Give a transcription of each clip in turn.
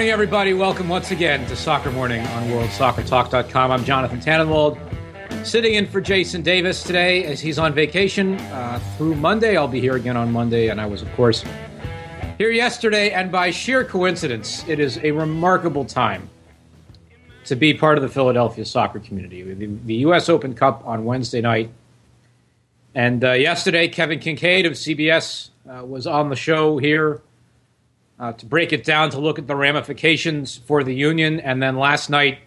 morning, everybody. Welcome once again to Soccer Morning on WorldSoccerTalk.com. I'm Jonathan Tannenwald, sitting in for Jason Davis today as he's on vacation through Monday. I'll be here again on Monday, and I was, of course, here yesterday. And by sheer coincidence, it is a remarkable time to be part of the Philadelphia soccer community. The U.S. Open Cup on Wednesday night. And yesterday, Kevin Kincaid of CBS was on the show here to break it down, to look at the ramifications for the union. And then last night,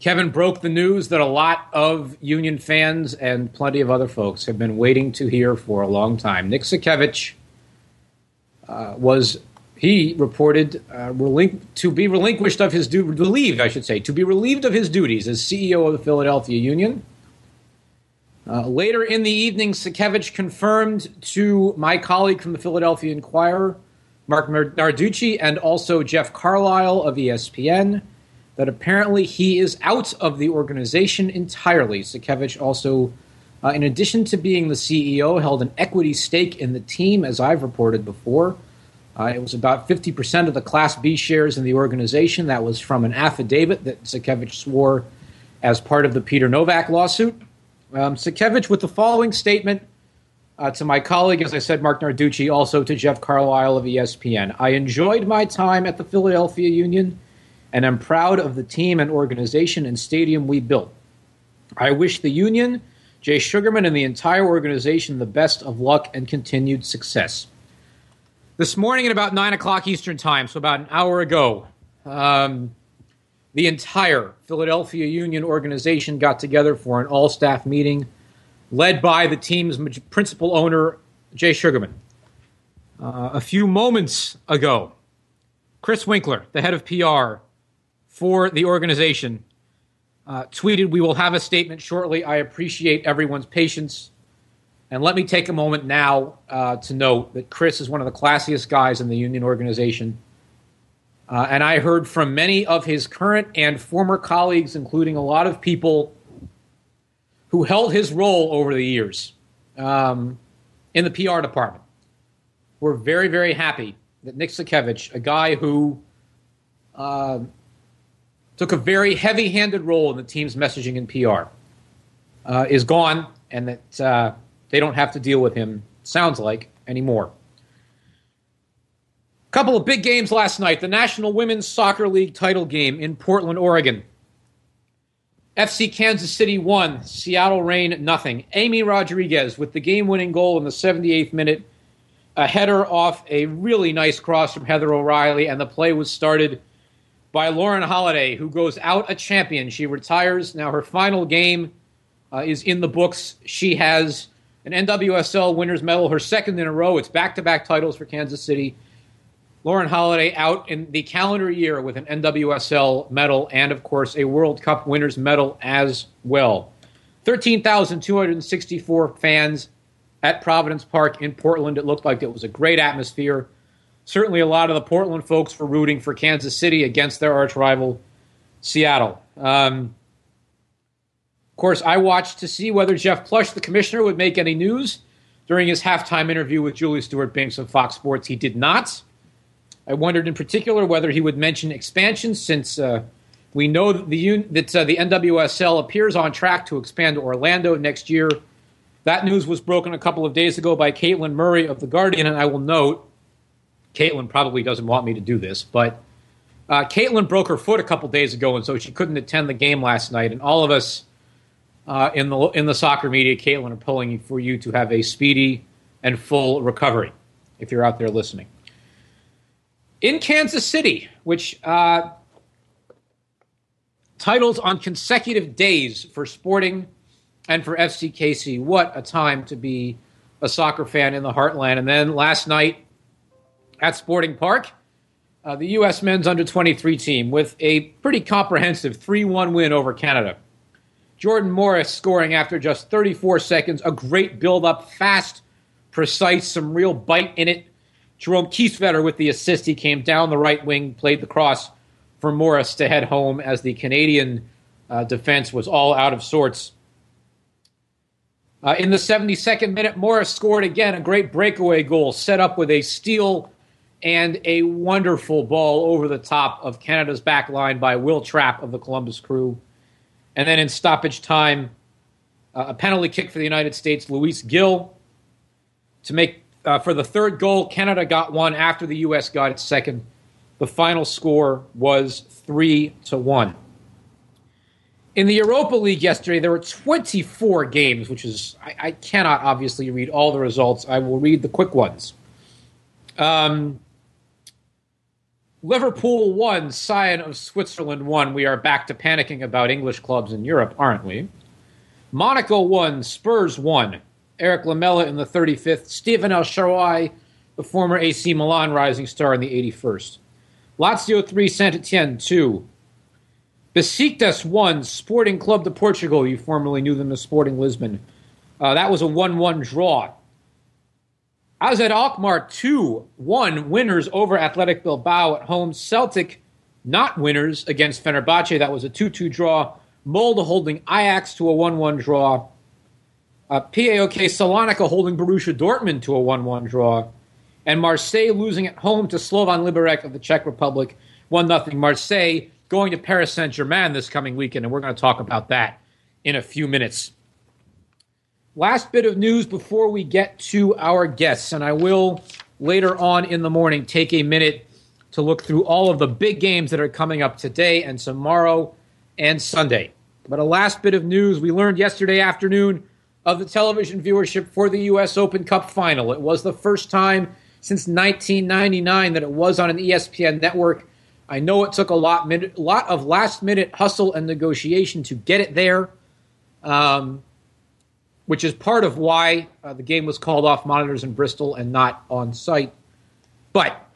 Kevin broke the news that a lot of union fans and plenty of other folks have been waiting to hear for a long time. Nick Sakiewicz was reported to be relieved of his duties as CEO of the Philadelphia Union. Later in the evening, Sakiewicz confirmed to my colleague from the Philadelphia Inquirer, Mark Narducci, and also Jeff Carlisle of ESPN, that apparently he is out of the organization entirely. Sakiewicz also, in addition to being the CEO, held an equity stake in the team, as I've reported before. It was about 50% of the Class B shares in the organization. That was from an affidavit that Sakiewicz swore as part of the Peter Novak lawsuit. Sakiewicz with the following statement to my colleague, as I said, Mark Narducci, also to Jeff Carlisle of ESPN. I enjoyed my time at the Philadelphia Union, and I'm proud of the team and organization and stadium we built. I wish the union, Jay Sugarman, and the entire organization the best of luck and continued success. This morning at about 9 o'clock Eastern time, so about an hour ago, the entire Philadelphia Union organization got together for an all-staff meeting led by the team's principal owner, Jay Sugarman. A few moments ago, Chris Winkler, the head of PR for the organization, tweeted, "We will have a statement shortly. I appreciate everyone's patience." And let me take a moment now to note that Chris is one of the classiest guys in the union organization. And I heard from many of his current and former colleagues, including a lot of people who held his role over the years in the PR department. We're very, very happy that Nick Sakiewicz, a guy who took a very heavy-handed role in the team's messaging and PR, is gone, and that they don't have to deal with him, sounds like, anymore. Couple of big games last night. The National Women's Soccer League title game in Portland, Oregon. FC Kansas City 1, Seattle Reign 0. Amy Rodriguez with the game-winning goal in the 78th minute. A header off a really nice cross from Heather O'Reilly, and the play was started by Lauren Holliday, who goes out a champion. She retires. Now her final game is in the books. She has an NWSL winner's medal, her second in a row. It's back-to-back titles for Kansas City. Lauren Holliday out in the calendar year with an NWSL medal and, of course, a World Cup winner's medal as well. 13,264 fans at Providence Park in Portland. It looked like it was a great atmosphere. Certainly a lot of the Portland folks were rooting for Kansas City against their arch rival, Seattle. Of course, I watched to see whether Jeff Plush, the commissioner, would make any news during his halftime interview with Julie Stewart Binks of Fox Sports. He did not. I wondered in particular whether he would mention expansion, since we know that the NWSL appears on track to expand to Orlando next year. That news was broken a couple of days ago by Caitlin Murray of The Guardian, and I will note, Caitlin probably doesn't want me to do this, but Caitlin broke her foot a couple days ago, and so she couldn't attend the game last night. And all of us in the soccer media, Caitlin, are pulling for you to have a speedy and full recovery if you're out there listening. In Kansas City, which titles on consecutive days for Sporting and for FCKC. What a time to be a soccer fan in the heartland. And then last night at Sporting Park, the U.S. men's under-23 team with a pretty comprehensive 3-1 win over Canada. Jordan Morris scoring after just 34 seconds. A great build-up, fast, precise, some real bite in it. Jerome Kiesvetter with the assist. He came down the right wing, played the cross for Morris to head home as the Canadian defense was all out of sorts. In the 72nd minute, Morris scored again, a great breakaway goal, set up with a steal and a wonderful ball over the top of Canada's back line by Will Trapp of the Columbus Crew. And then in stoppage time, a penalty kick for the United States, Luis Gil, to make for the third goal. Canada got one after the U.S. got its second. The final score was 3-1. In the Europa League yesterday, there were 24 games, which is, I cannot obviously read all the results. I will read the quick ones. Liverpool 1, Sion of Switzerland 1. We are back to panicking about English clubs in Europe, aren't we? Monaco 1, Spurs 1. Eric Lamela in the 35th. Steven El Shaarawy, the former AC Milan rising star, in the 81st. Lazio 3, Saint-Etienne 2. Besiktas 1, Sporting Club de Portugal. You formerly knew them as Sporting Lisbon. That was a 1-1 draw. AZ Alkmaar 2-1, winners over Athletic Bilbao at home. Celtic, not winners, against Fenerbahce. That was a 2-2 draw. Molde holding Ajax to a 1-1 draw. PAOK Salonika holding Borussia Dortmund to a 1-1 draw. And Marseille losing at home to Slovan Liberec of the Czech Republic, 1-0. Marseille going to Paris Saint-Germain this coming weekend, and we're going to talk about that in a few minutes. Last bit of news before we get to our guests, and I will later on in the morning take a minute to look through all of the big games that are coming up today and tomorrow and Sunday. But a last bit of news, we learned yesterday afternoon of the television viewership for the U.S. Open Cup final. It was the first time since 1999 that it was on an ESPN network. I know it took a lot of last-minute hustle and negotiation to get it there, which is part of why the game was called off monitors in Bristol and not on site. But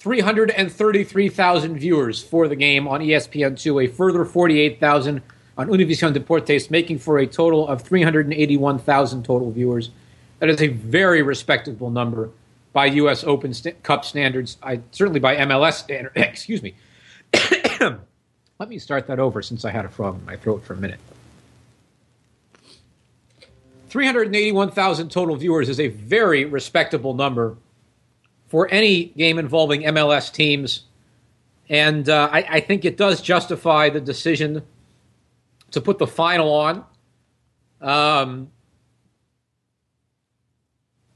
333,000 viewers for the game on ESPN2, a further 48,000 on Univision Deportes, making for a total of 381,000 total viewers. That is a very respectable number by U.S. Open Cup standards, certainly by MLS standards. Excuse me. Let me start that over since I had a frog in my throat for a minute. 381,000 total viewers is a very respectable number for any game involving MLS teams. And I think it does justify the decision to put the final on.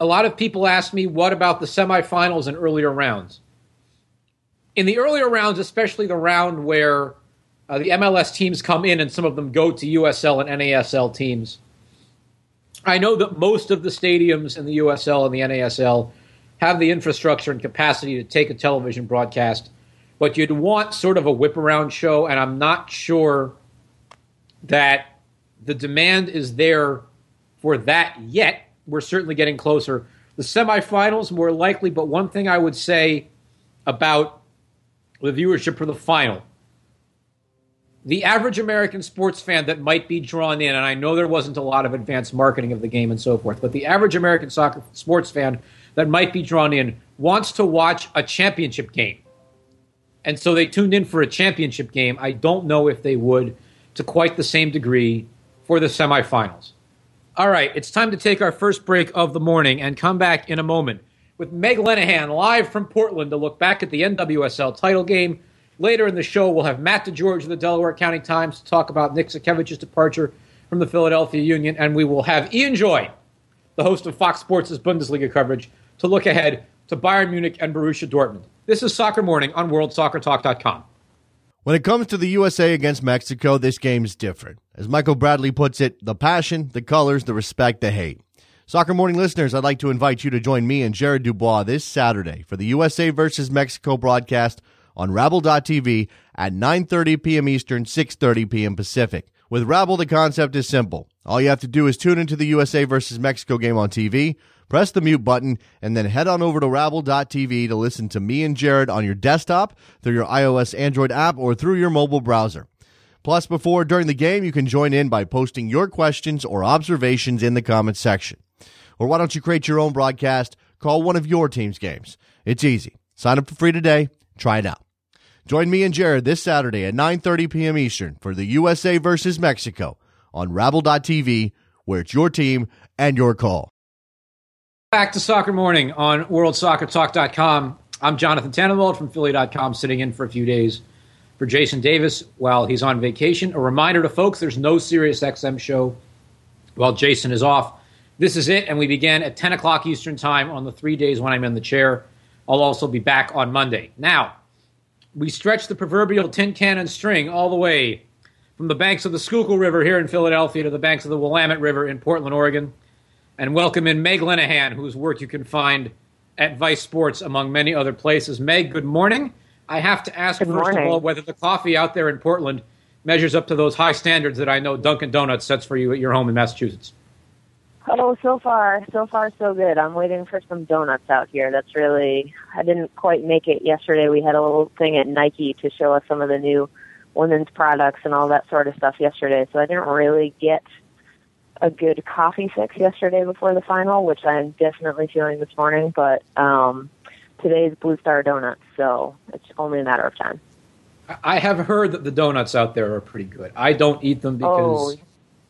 A lot of people ask me, what about the semifinals and earlier rounds? In the earlier rounds, especially the round where the MLS teams come in and some of them go to USL and NASL teams, I know that most of the stadiums in the USL and the NASL have the infrastructure and capacity to take a television broadcast, but you'd want sort of a whip-around show, and I'm not sure that the demand is there for that yet. We're certainly getting closer. The semifinals, more likely, but one thing I would say about the viewership for the final. The average American sports fan that might be drawn in, and I know there wasn't a lot of advanced marketing of the game and so forth, but the average American soccer sports fan that might be drawn in wants to watch a championship game. And so they tuned in for a championship game. I don't know if they would to quite the same degree for the semifinals. All right, it's time to take our first break of the morning and come back in a moment with Meg Linehan live from Portland to look back at the NWSL title game. Later in the show, we'll have Matt DeGeorge of the Delaware County Times to talk about Nick Sakiewicz's departure from the Philadelphia Union, and we will have Ian Joy, the host of Fox Sports' Bundesliga coverage, to look ahead to Bayern Munich and Borussia Dortmund. This is Soccer Morning on WorldSoccerTalk.com. When it comes to the USA against Mexico, this game's different. As Michael Bradley puts it, the passion, the colors, the respect, the hate. Soccer Morning listeners, I'd like to invite you to join me and Jared Dubois this Saturday for the USA versus Mexico broadcast on Rabble.tv at 9:30 p.m. Eastern, 6:30 p.m. Pacific. With Rabble, the concept is simple. All you have to do is tune into the USA versus Mexico game on TV, press the mute button, and then head on over to Rabble.tv to listen to me and Jared on your desktop, through your iOS Android app, or through your mobile browser. Plus, before or during the game, you can join in by posting your questions or observations in the comments section. Or why don't you create your own broadcast? Call one of your team's games. It's easy. Sign up for free today. Try it out. Join me and Jared this Saturday at 9:30 p.m. Eastern for the USA versus Mexico on Rabble.tv, where it's your team and your call. Back to Soccer Morning on WorldSoccerTalk.com. I'm Jonathan Tannenwald from Philly.com, sitting in for a few days for Jason Davis while he's on vacation. A reminder to folks, there's no SiriusXM show while Jason is off. This is it, and we begin at 10 o'clock Eastern Time on the 3 days when I'm in the chair. I'll also be back on Monday. Now, we stretch the proverbial tin can and string all the way from the banks of the Schuylkill River here in Philadelphia to the banks of the Willamette River in Portland, Oregon, and welcome in Meg Linehan, whose work you can find at Vice Sports, among many other places. Meg, good morning. I have to ask, first of all, whether the coffee out there in Portland measures up to those high standards that I know Dunkin' Donuts sets for you at your home in Massachusetts. Oh, so far, so good. I'm waiting for some donuts out here. That's really, I didn't quite make it yesterday. We had a little thing at Nike to show us some of the new women's products and all that sort of stuff yesterday, so I didn't really get a good coffee fix yesterday before the final, which I'm definitely feeling this morning, but today's Blue Star Donuts, so it's only a matter of time. I have heard that the donuts out there are pretty good. I don't eat them because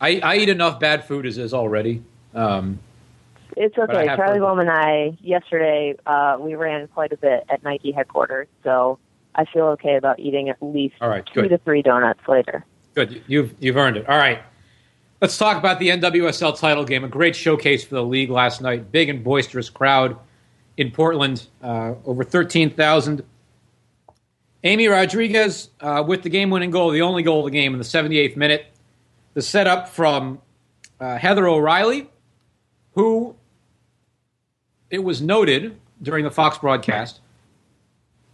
I eat enough bad food as is already. It's okay. Charlie Bohm and I, yesterday, we ran quite a bit at Nike headquarters, so I feel okay about eating at least two to three donuts later. Good. You've earned it. All right. Let's talk about the NWSL title game, a great showcase for the league last night. Big and boisterous crowd in Portland, over 13,000. Amy Rodriguez with the game-winning goal, the only goal of the game in the 78th minute. The setup from Heather O'Reilly, who, it was noted during the Fox broadcast,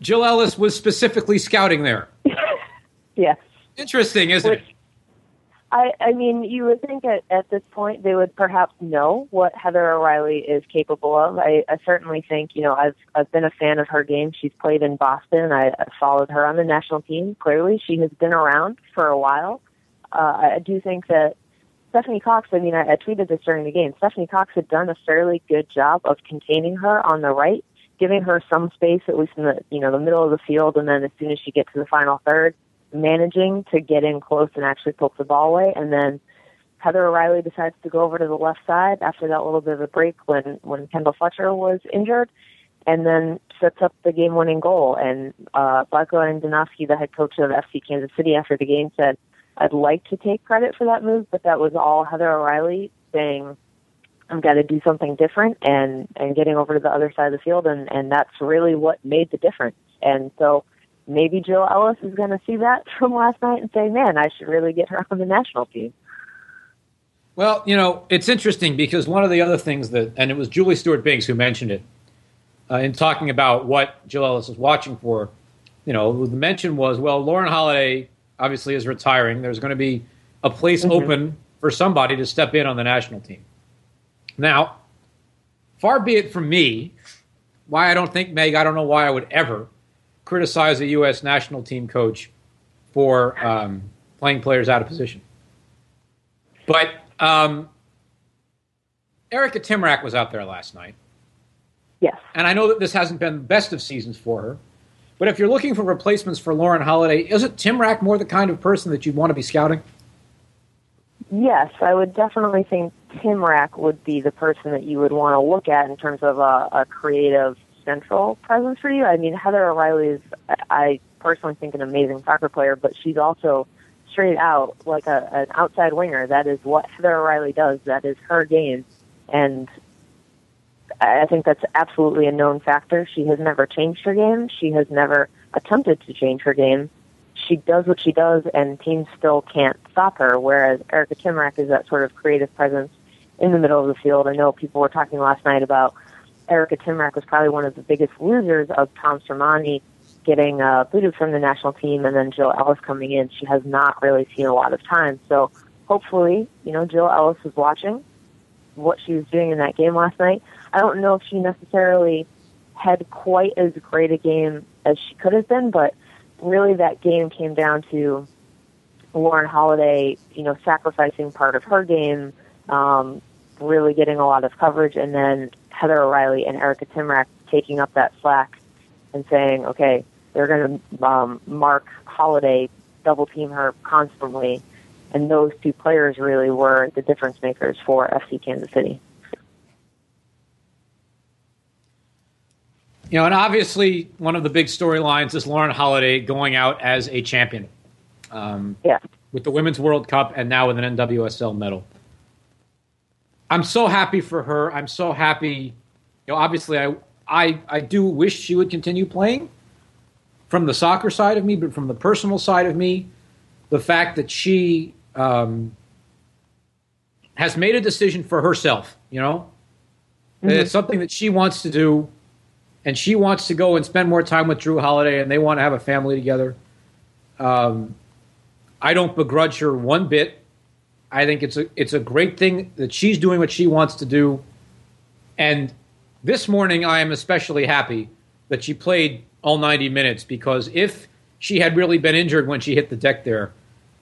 Jill Ellis was specifically scouting there. Yes. Interesting, isn't it? I mean, you would think at this point they would perhaps know what Heather O'Reilly is capable of. I certainly think, you know, I've been a fan of her game. She's played in Boston. I followed her on the national team. Clearly, she has been around for a while. I do think that Stephanie Cox, I mean, I tweeted this during the game. Stephanie Cox had done a fairly good job of containing her on the right, giving her some space, at least in the, you know, the middle of the field, and then as soon as she gets to the final third, managing to get in close and actually poke the ball away. And then Heather O'Reilly decides to go over to the left side after that little bit of a break when Kendall Fletcher was injured, and then sets up the game-winning goal. And Vlatko Andonovski, the head coach of FC Kansas City, after the game said, "I'd like to take credit for that move, but that was all Heather O'Reilly saying, I've got to do something different and getting over to the other side of the field, and that's really what made the difference." And so maybe Jill Ellis is going to see that from last night and say, man, I should really get her on the national team. Well, you know, it's interesting because one of the other things that, and it was Julie Stewart Binks who mentioned it, in talking about what Jill Ellis is watching for, you know, the mention was, well, Lauren Holliday obviously is retiring. There's going to be a place open for somebody to step in on the national team. Now, far be it from me, why I don't think, Meg, I don't know why I would ever criticize a U.S. national team coach for playing players out of position. But Erica Timrak was out there last night. Yes. And I know that this hasn't been the best of seasons for her, but if you're looking for replacements for Lauren Holliday, isn't Timrak more the kind of person that you'd want to be scouting? Yes, I would definitely think Timrak would be the person that you would want to look at in terms of a creative central presence for you. I mean, Heather O'Reilly is, I personally think, an amazing soccer player, but she's also straight out like an outside winger. That is what Heather O'Reilly does. That is her game. And I think that's absolutely a known factor. She has never changed her game. She has never attempted to change her game. She does what she does, and teams still can't stop her, whereas Erica Timrak is that sort of creative presence in the middle of the field. I know people were talking last night about Erica Timrak was probably one of the biggest losers of Tom Sermani getting booted from the national team, and then Jill Ellis coming in. She has not really seen a lot of time. So hopefully, you know, Jill Ellis is watching what she was doing in that game last night. I don't know if she necessarily had quite as great a game as she could have been, but really that game came down to Lauren Holliday, you know, sacrificing part of her game, really getting a lot of coverage, and then Heather O'Reilly and Erica Timrak taking up that slack and saying, okay, they're going to mark Holliday, double-team her constantly, and those two players really were the difference makers for FC Kansas City. You know, and obviously one of the big storylines is Lauren Holliday going out as a champion. With the Women's World Cup and now with an NWSL medal. I'm so happy for her. I'm so happy. You know, obviously I do wish she would continue playing from the soccer side of me, but from the personal side of me, the fact that she has made a decision for herself, you know, it's something that she wants to do, and she wants to go and spend more time with Drew Holiday, and they want to have a family together. I don't begrudge her one bit. I think it's a great thing that she's doing what she wants to do. And this morning, I am especially happy that she played all 90 minutes, because if she had really been injured when she hit the deck there,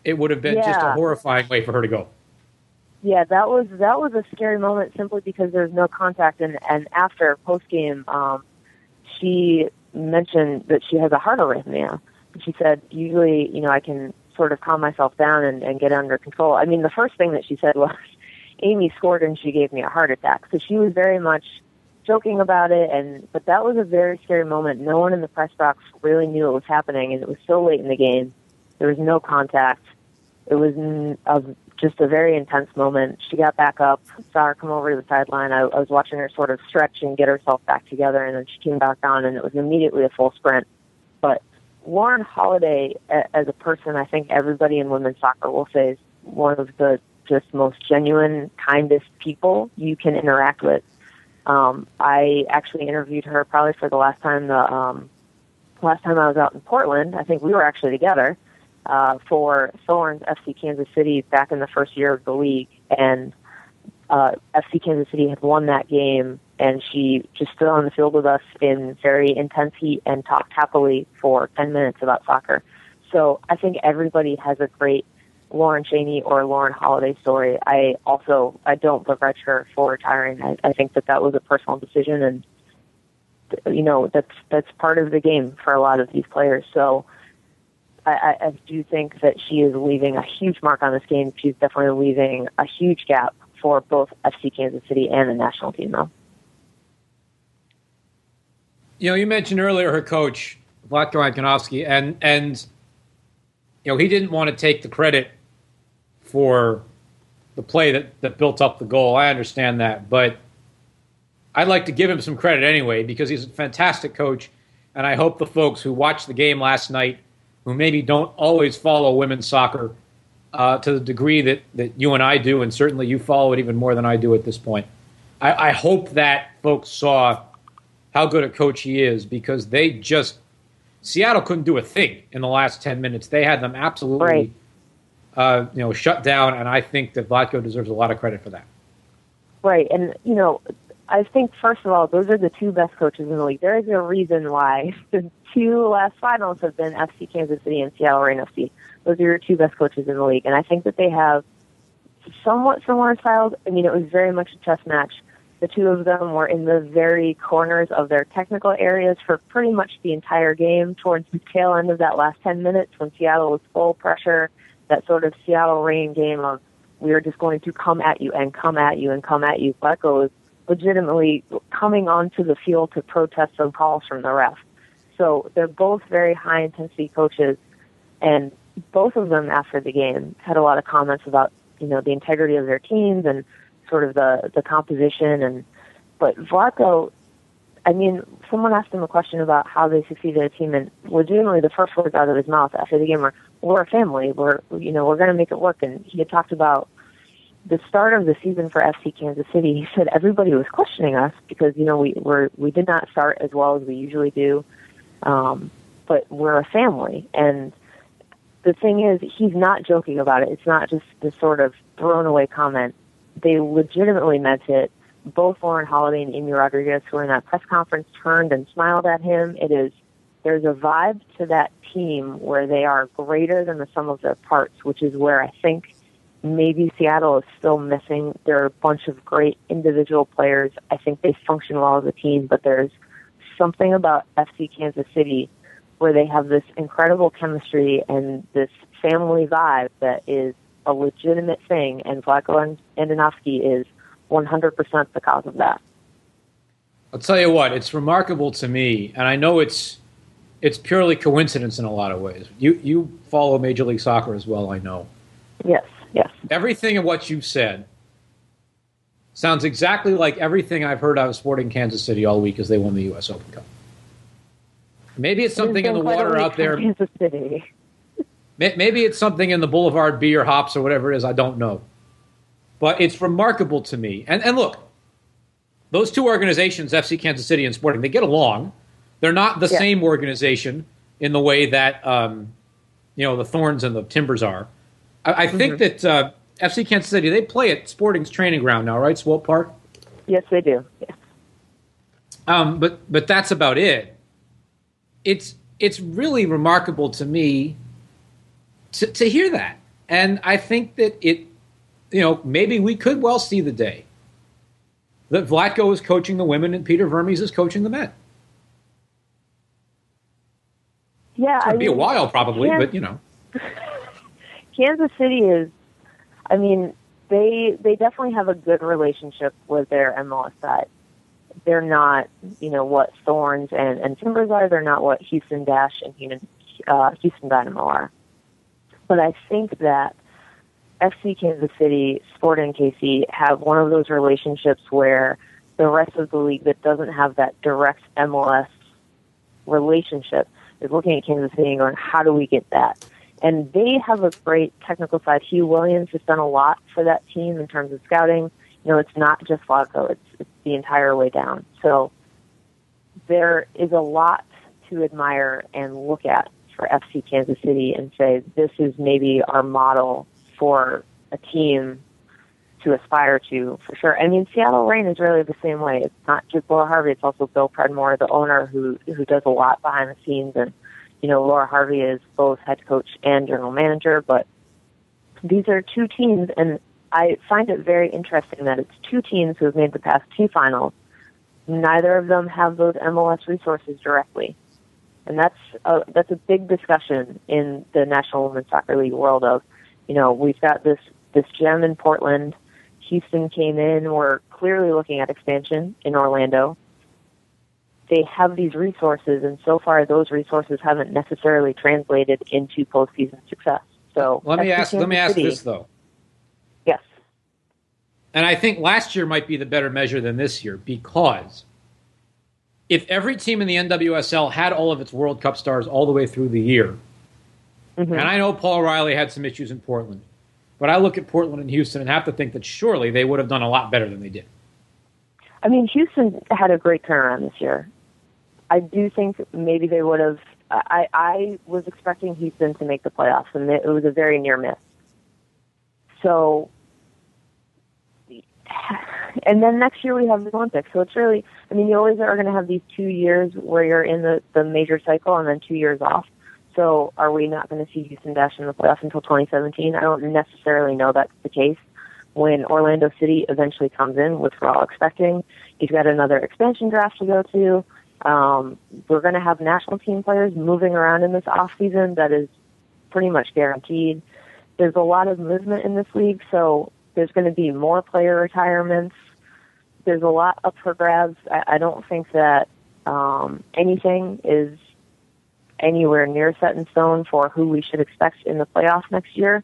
it would have been just a horrifying way for her to go. Yeah, that was a scary moment simply because there's no contact. And after postgame, she mentioned that she has a heart arrhythmia. She said, usually, you know, I can sort of calm myself down and get under control. I mean, the first thing that she said was, Amy scored and she gave me a heart attack. So she was very much joking about it, but that was a very scary moment. No one in the press box really knew what was happening, and it was so late in the game. There was no contact. It was just a very intense moment. She got back up, saw her come over to the sideline. I was watching her sort of stretch and get herself back together, and then she came back on, and it was immediately a full sprint. But Lauren Holliday, as a person, I think everybody in women's soccer will say is one of the just most genuine, kindest people you can interact with. I actually interviewed her probably for the last time I was out in Portland. I think we were actually together for Thorns FC Kansas City back in the first year of the league, and FC Kansas City had won that game, and she just stood on the field with us in very intense heat and talked happily for 10 minutes about soccer. So I think everybody has a great Lauren Cheney or Lauren Holliday story. I don't begrudge her for retiring. I think that was a personal decision, and you know, that's part of the game for a lot of these players. So I do think that she is leaving a huge mark on this game. She's definitely leaving a huge gap for both FC Kansas City and the national team, though. You know, you mentioned earlier her coach, Vlatko Andonovski, and you know, he didn't want to take the credit for the play that built up the goal. I understand that, but I'd like to give him some credit anyway, because he's a fantastic coach, and I hope the folks who watched the game last night, who maybe don't always follow women's soccer to the degree that you and I do, and certainly you follow it even more than I do at this point, I hope that folks saw how good a coach he is, because Seattle couldn't do a thing in the last 10 minutes. They had them absolutely shut down, and I think that Vlatko deserves a lot of credit for that. Right, and, you know, I think, first of all, those are the two best coaches in the league. There is a reason why the two last finals have been FC Kansas City and Seattle Reign FC. Those are your two best coaches in the league, and I think that they have somewhat similar styles. I mean, it was very much a chess match. The two of them were in the very corners of their technical areas for pretty much the entire game towards the tail end of that last 10 minutes when Seattle was full pressure, that sort of Seattle Reign game of we were just going to come at you and come at you and come at you. Vlatko was legitimately coming onto the field to protest some calls from the ref. So they're both very high-intensity coaches, and both of them after the game had a lot of comments about, you know, the integrity of their teams and sort of the composition. But Vlatko, I mean, someone asked him a question about how they succeeded as a team, and legitimately the first words out of his mouth after the game were, we're a family, we're going to make it work. And he had talked about the start of the season for FC Kansas City. He said everybody was questioning us because, you know, we did not start as well as we usually do, but we're a family. And the thing is, he's not joking about it. It's not just this sort of thrown away comment. They legitimately meant it. Both Lauren Holliday and Amy Rodriguez, who were in that press conference, turned and smiled at him. There's a vibe to that team where they are greater than the sum of their parts, which is where I think maybe Seattle is still missing. There are a bunch of great individual players. I think they function well as a team, but there's something about FC Kansas City where they have this incredible chemistry and this family vibe that is a legitimate thing, and Vlatko Andonovski is 100% the cause of that. I'll tell you what, it's remarkable to me, and I know it's purely coincidence in a lot of ways. You follow Major League Soccer as well, I know. Yes, yes. Everything in what you've said sounds exactly like everything I've heard out of Sporting Kansas City all week as they won the U.S. Open Cup. Maybe it's something in the water out there. Kansas City. Maybe it's something in the Boulevard B or hops or whatever it is. I don't know. But it's remarkable to me. And look, those two organizations, FC Kansas City and Sporting, they get along. They're not the same organization in the way that the Thorns and the Timbers are. I think that FC Kansas City, they play at Sporting's training ground now, right? Swope Park? Yes, they do. Yes. But that's about it. It's really remarkable to me to hear that. And I think that maybe we could well see the day that Vlatko is coaching the women and Peter Vermes is coaching the men. Yeah, it'd be a while probably, but. Kansas City is, they definitely have a good relationship with their MLS side. They're not, what Thorns and Timbers are. They're not what Houston Dash and Houston Dynamo are. But I think that FC Kansas City, Sporting KC have one of those relationships where the rest of the league that doesn't have that direct MLS relationship is looking at Kansas City and going, how do we get that? And they have a great technical side. Hugh Williams has done a lot for that team in terms of scouting. It's not just Vlatko. It's the entire way down. So there is a lot to admire and look at for FC Kansas City and say, this is maybe our model for a team to aspire to, for sure. Seattle Reign is really the same way. It's not just Laura Harvey. It's also Bill Predmore, the owner, who does a lot behind the scenes. And, Laura Harvey is both head coach and general manager. But these are two teams, and I find it very interesting that it's two teams who have made the past two finals. Neither of them have those MLS resources directly. And that's a big discussion in the National Women's Soccer League world of, we've got this gem in Portland. Houston came in. We're clearly looking at expansion in Orlando. They have these resources, and so far those resources haven't necessarily translated into postseason success. So let me ask this, though. Yes. And I think last year might be the better measure than this year, because if every team in the NWSL had all of its World Cup stars all the way through the year, and I know Paul O'Reilly had some issues in Portland, but I look at Portland and Houston and have to think that surely they would have done a lot better than they did. Houston had a great turnaround this year. I do think maybe they would have. I was expecting Houston to make the playoffs, and it was a very near miss. So, and then next year we have the Olympics. So it's really, you always are going to have these 2 years where you're in the major cycle and then 2 years off. So are we not going to see Houston Dash in the playoffs until 2017? I don't necessarily know that's the case. When Orlando City eventually comes in, which we're all expecting, you've got another expansion draft to go to. We're going to have national team players moving around in this offseason. That is pretty much guaranteed. There's a lot of movement in this league, so there's going to be more player retirements. There's a lot up for grabs. I don't think that anything is anywhere near set in stone for who we should expect in the playoff next year.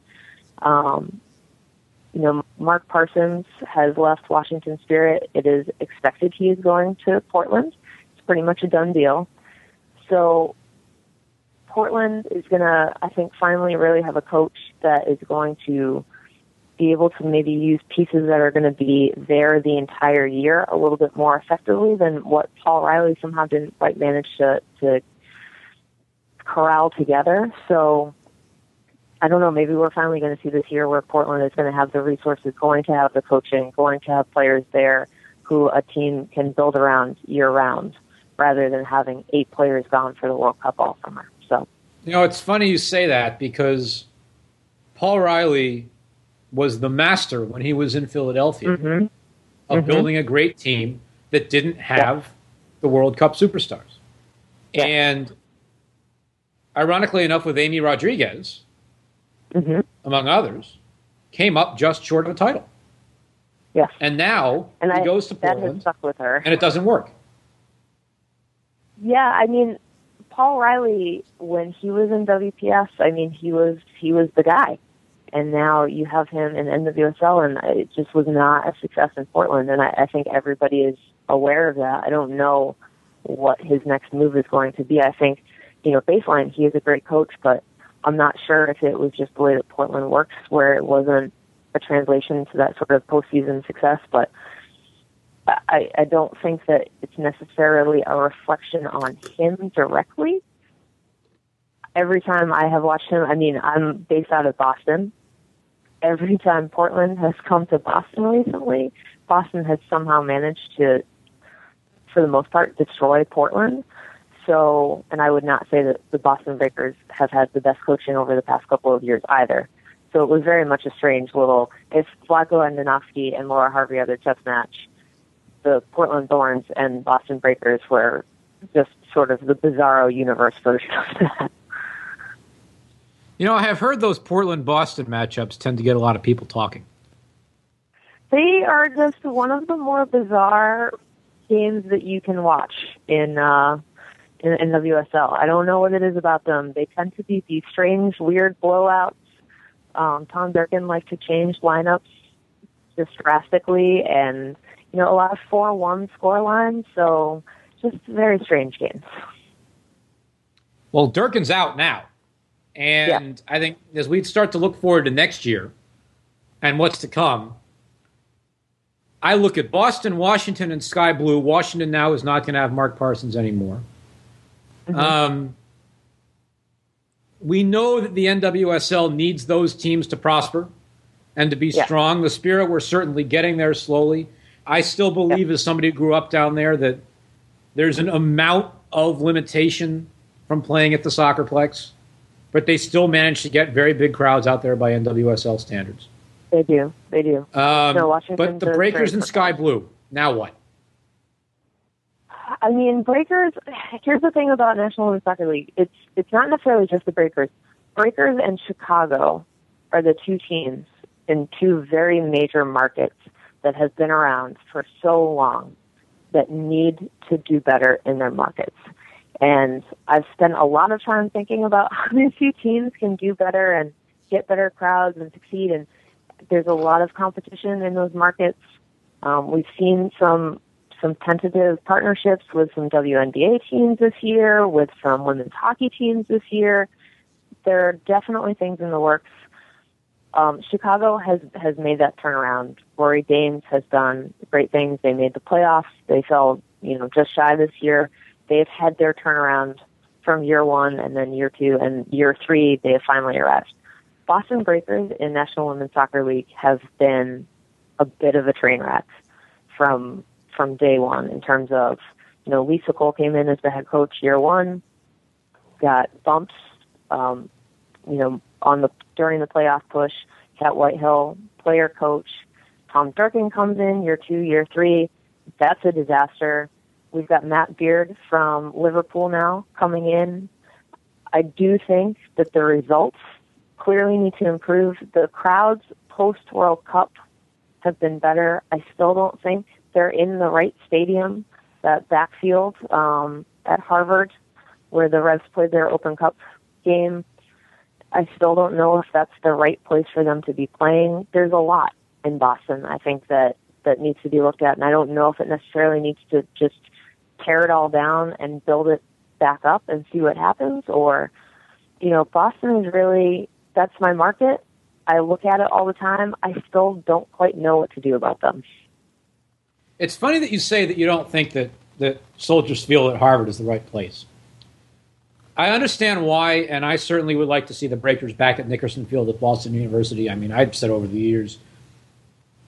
Mark Parsons has left Washington Spirit. It is expected he is going to Portland. It's pretty much a done deal. So Portland is going to, I think, finally really have a coach that is going to be able to maybe use pieces that are going to be there the entire year a little bit more effectively than what Paul Riley somehow didn't quite manage to corral together. So I don't know, maybe we're finally going to see this year where Portland is going to have the resources, going to have the coaching, going to have players there who a team can build around year-round rather than having 8 players gone for the World Cup all summer. So, it's funny you say that because Paul Riley was the master when he was in Philadelphia of building a great team that didn't have the World Cup superstars. Yeah. And ironically enough, with Amy Rodriguez, among others, came up just short of a title. Yes. And now he goes to Portland, and it doesn't work. Yeah, I mean, Paul Riley, when he was in WPS, I mean, he was the guy. And now you have him in NWSL, and it just was not a success in Portland. And I think everybody is aware of that. I don't know what his next move is going to be. I think, you know, baseline, he is a great coach, but I'm not sure if it was just the way that Portland works, where it wasn't a translation to that sort of postseason success. But I don't think that it's necessarily a reflection on him directly. Every time I have watched him, I mean, I'm based out of Boston. Every time Portland has come to Boston recently, Boston has somehow managed to, for the most part, destroy Portland. So, and I would not say that the Boston Breakers have had the best coaching over the past couple of years either. So it was very much a strange little, if Vlatko Andonovski and Laura Harvey had their tough match, the Portland Thorns and Boston Breakers were just sort of the bizarro universe version of that. You know, I have heard those Portland-Boston matchups tend to get a lot of people talking. They are just one of the more bizarre games that you can watch in WSL. I don't know what it is about them. They tend to be these strange, weird blowouts. Tom Durkin likes to change lineups just drastically, and, you know, a lot of 4-1 scorelines, so just very strange games. Well, Durkin's out now. And yeah. I think as we start to look forward to next year and what's to come, I look at Boston, Washington, and Sky Blue. Washington now is not going to have Mark Parsons anymore. Mm-hmm. We know that the NWSL needs those teams to prosper and to be strong. The Spirit, we're certainly getting there slowly. I still believe, as somebody who grew up down there, that there's an amount of limitation from playing at the Soccerplex. But they still manage to get very big crowds out there by NWSL standards. They do. They do. No, but the Breakers and Sky Blue, now what? I mean, Breakers, here's the thing about National Women's Soccer League. It's not necessarily just the Breakers. Breakers and Chicago are the two teams in two very major markets that have been around for so long that need to do better in their markets. And I've spent a lot of time thinking about how these two teams can do better and get better crowds and succeed. And there's a lot of competition in those markets. We've seen some tentative partnerships with some WNBA teams this year, with some women's hockey teams this year. There are definitely things in the works. Chicago has made that turnaround. Rory Daines has done great things. They made the playoffs. They fell, you know, just shy this year. They've had their turnaround from year one and then year two and year three, they have finally arrived. Boston Breakers in National Women's Soccer League have been a bit of a train wreck from day one in terms of, you know, Lisa Cole came in as the head coach year one, got bumps, you know, during the playoff push. Kat Whitehill, player coach. Tom Durkin comes in year two, year three. That's a disaster. We've got Matt Beard from Liverpool now coming in. I do think that the results clearly need to improve. The crowds post-World Cup have been better. I still don't think they're in the right stadium, that backfield at Harvard where the Revs played their Open Cup game. I still don't know if that's the right place for them to be playing. There's a lot in Boston, I think, that needs to be looked at, and I don't know if it necessarily needs to just tear it all down and build it back up and see what happens. Or, you know, Boston is really, that's my market. I look at it all the time. I still don't quite know what to do about them. It's funny that you say that you don't think that Soldiers Field at Harvard is the right place. I understand why, and I certainly would like to see the Breakers back at Nickerson Field at Boston University. I mean, I've said over the years,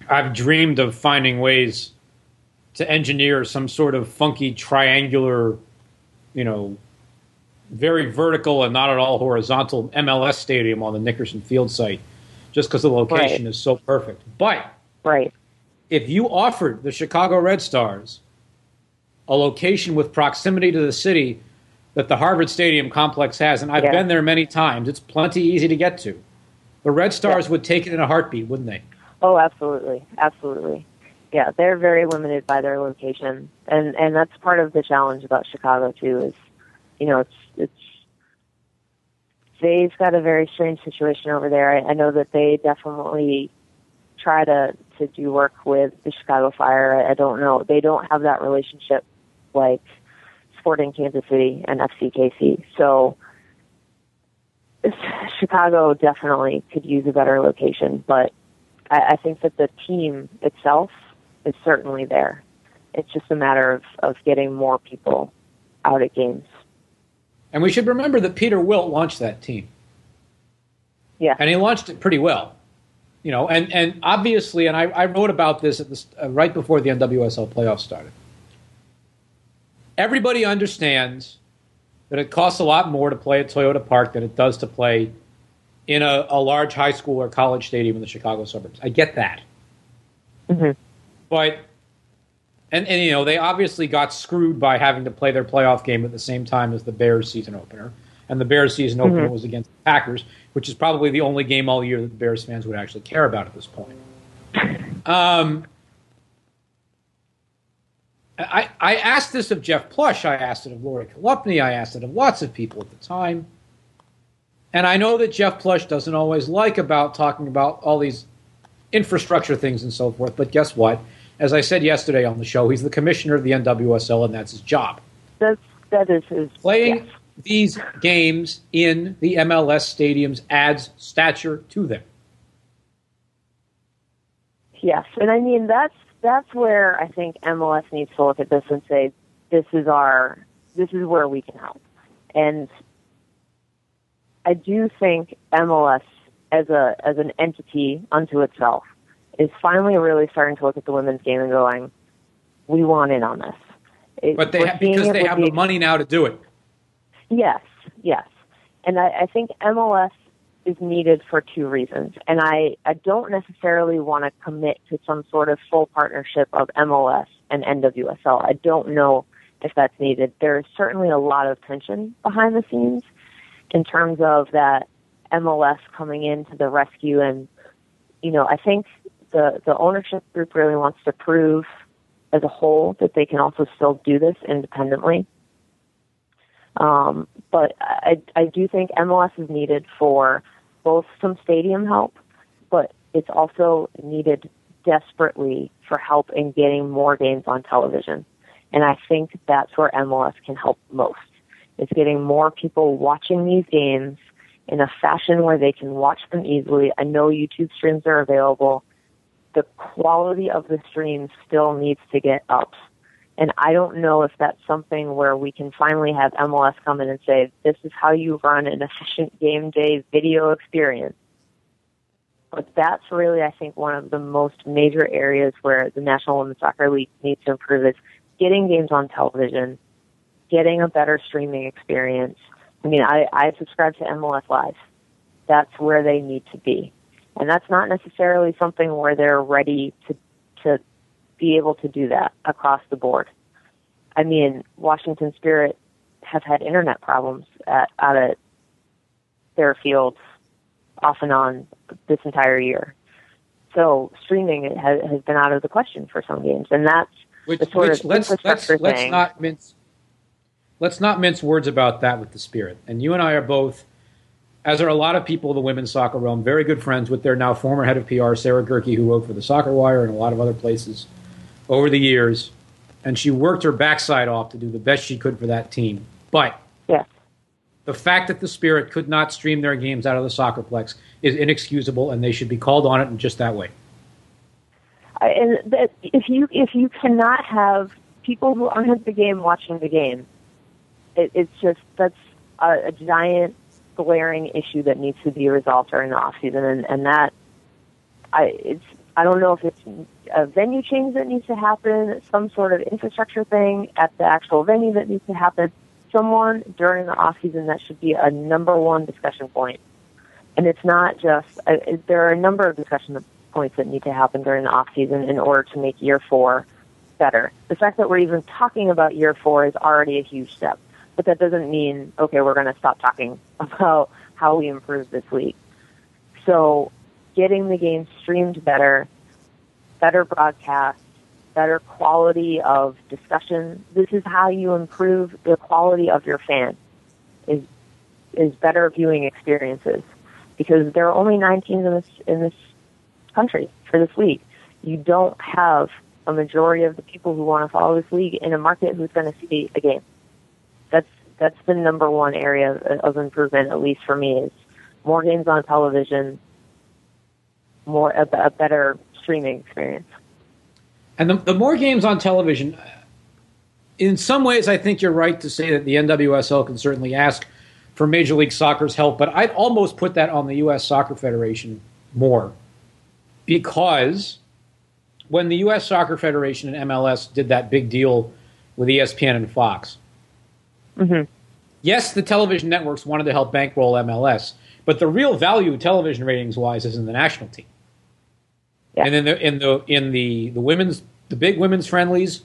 I've dreamed of finding ways to engineer some sort of funky triangular, you know, very vertical and not at all horizontal MLS stadium on the Nickerson Field site, just because the location is so perfect. But if you offered the Chicago Red Stars a location with proximity to the city that the Harvard Stadium complex has, and I've been there many times, it's plenty easy to get to, the Red Stars would take it in a heartbeat, wouldn't they? Oh, absolutely. Yeah, they're very limited by their location, and that's part of the challenge about Chicago too. Is, you know, they've got a very strange situation over there. I know that they definitely try to do work with the Chicago Fire. I don't know. They don't have that relationship like Sporting Kansas City and FCKC. So Chicago definitely could use a better location, but I think that the team itself is certainly there. It's just a matter of getting more people out at games. And we should remember that Peter Wilt launched that team. Yeah. And he launched it pretty well. You know, and obviously, and I wrote about this, right before the NWSL playoffs started. Everybody understands that it costs a lot more to play at Toyota Park than it does to play in a large high school or college stadium in the Chicago suburbs. I get that. Mm-hmm. But, and you know, they obviously got screwed by having to play their playoff game at the same time as the Bears season opener. And the Bears season opener was against the Packers, which is probably the only game all year that the Bears fans would actually care about at this point. I asked this of Jeff Plush. I asked it of Lori Kolupny. I asked it of lots of people at the time. And I know that Jeff Plush doesn't always like about talking about all these infrastructure things and so forth, but guess what? As I said yesterday on the show, he's the commissioner of the NWSL, and that's his job. That is his job. Playing these games in the MLS stadiums adds stature to them. Yes, and I mean, that's where I think MLS needs to look at this and say, this is where we can help. And I do think MLS as an entity unto itself is finally really starting to look at the women's game and going, we want in on this. But they have the money now to do it. Yes. And I think MLS is needed for two reasons. And I don't necessarily want to commit to some sort of full partnership of MLS and NWSL. I don't know if that's needed. There is certainly a lot of tension behind the scenes in terms of that MLS coming in to the rescue. And, you know, I think the ownership group really wants to prove as a whole that they can also still do this independently. But I do think MLS is needed for both some stadium help, but it's also needed desperately for help in getting more games on television. And I think that's where MLS can help most. It's getting more people watching these games in a fashion where they can watch them easily. I know YouTube streams are available. The quality of the stream still needs to get up. And I don't know if that's something where we can finally have MLS come in and say, this is how you run an efficient game day video experience. But that's really, I think, one of the most major areas where the National Women's Soccer League needs to improve is getting games on television, getting a better streaming experience. I mean, I subscribe to MLS Live. That's where they need to be. And that's not necessarily something where they're ready to be able to do that across the board. I mean, Washington Spirit have had internet problems out at their fields off and on this entire year. So streaming has been out of the question for some games. And that's Let's not mince words about that with the Spirit. And you and I are both, as are a lot of people in the women's soccer realm, very good friends with their now former head of PR, Sarah Gerke, who wrote for the Soccer Wire and a lot of other places over the years. And she worked her backside off to do the best she could for that team. But yeah, the fact that the Spirit could not stream their games out of the Soccerplex is inexcusable, and they should be called on it in just that way. And that if you cannot have people who aren't at the game watching the game, it's just, that's a giant glaring issue that needs to be resolved during the off season, and that I don't know if it's a venue change that needs to happen, some sort of infrastructure thing at the actual venue that needs to happen. Someone during the off season, that should be a number one discussion point, and it's not just there are a number of discussion points that need to happen during the off season in order to make year four better. The fact that we're even talking about year four is already a huge step. But that doesn't mean, okay, we're going to stop talking about how we improve this league. So getting the game streamed better, better broadcast, better quality of discussion. This is how you improve the quality of your fan, is better viewing experiences, because there are only 9 teams in this country for this league. You don't have a majority of the people who want to follow this league in a market who's going to see a game. That's the number one area of improvement, at least for me, is more games on television, a better streaming experience. And the more games on television, in some ways I think you're right to say that the NWSL can certainly ask for Major League Soccer's help, but I'd almost put that on the U.S. Soccer Federation more, because when the U.S. Soccer Federation and MLS did that big deal with ESPN and Fox, mm-hmm. Yes, the television networks wanted to help bankroll MLS, but the real value television ratings-wise is in the national team. Yeah. And in the big women's friendlies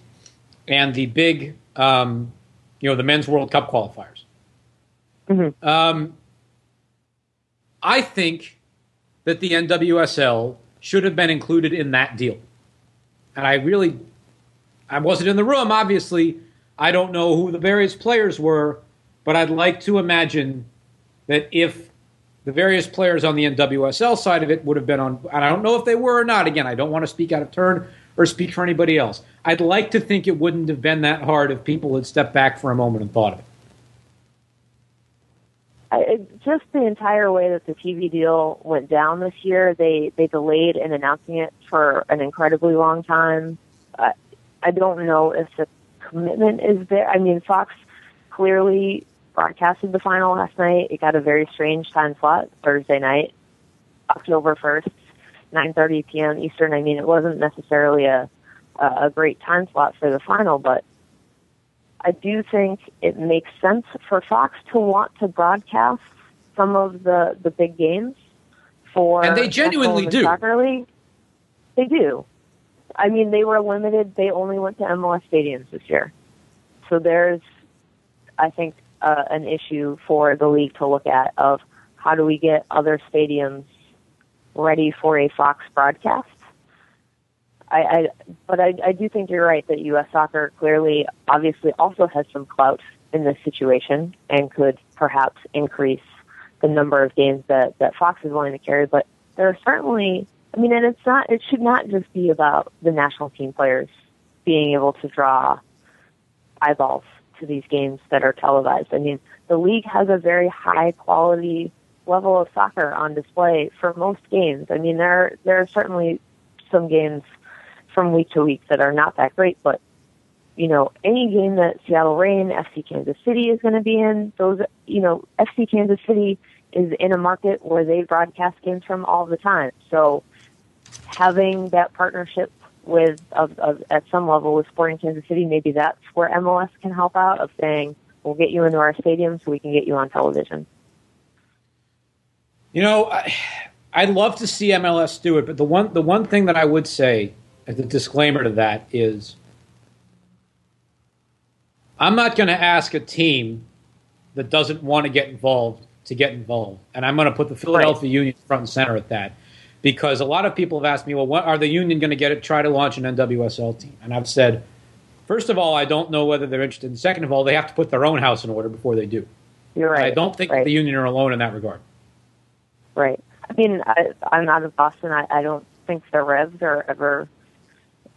and the big, the men's World Cup qualifiers. Mm-hmm. I think that the NWSL should have been included in that deal. And I wasn't in the room, obviously. I don't know who the various players were, but I'd like to imagine that if the various players on the NWSL side of it would have been on, and I don't know if they were or not. Again, I don't want to speak out of turn or speak for anybody else. I'd like to think it wouldn't have been that hard if people had stepped back for a moment and thought of it. Just the entire way that the TV deal went down this year, they delayed in announcing it for an incredibly long time. I don't know if the commitment is there. I mean, Fox clearly broadcasted the final last night. It got a very strange time slot, Thursday night, October 1st, 9:30 p.m. Eastern. I mean, it wasn't necessarily a great time slot for the final, but I do think it makes sense for Fox to want to broadcast some of the big games for. And they genuinely do. Soccer League. They do. I mean, they were limited. They only went to MLS stadiums this year. So there's, I think, an issue for the league to look at of how do we get other stadiums ready for a Fox broadcast. But I do think you're right that U.S. Soccer clearly, obviously, also has some clout in this situation and could perhaps increase the number of games that Fox is willing to carry. But there are certainly, I mean, and it's not, it should not just be about the national team players being able to draw eyeballs to these games that are televised. I mean, the league has a very high quality level of soccer on display for most games. I mean, there are certainly some games from week to week that are not that great, but you know, any game that Seattle Reign, FC Kansas City is going to be in, those, you know, FC Kansas City is in a market where they broadcast games from all the time. So having that partnership with, at some level with Sporting Kansas City, maybe that's where MLS can help out of saying, we'll get you into our stadium so we can get you on television. You know, I'd love to see MLS do it, but the one thing that I would say as a disclaimer to that is, I'm not going to ask a team that doesn't want to get involved. And I'm going to put the Philadelphia Union front and center at that, because a lot of people have asked me, well, what, are the Union going to try to launch an NWSL team? And I've said, first of all, I don't know whether they're interested. And second of all, they have to put their own house in order before they do. You're right. And I don't think the Union are alone in that regard. Right. I mean, I'm out of Boston. I don't think the Revs are ever...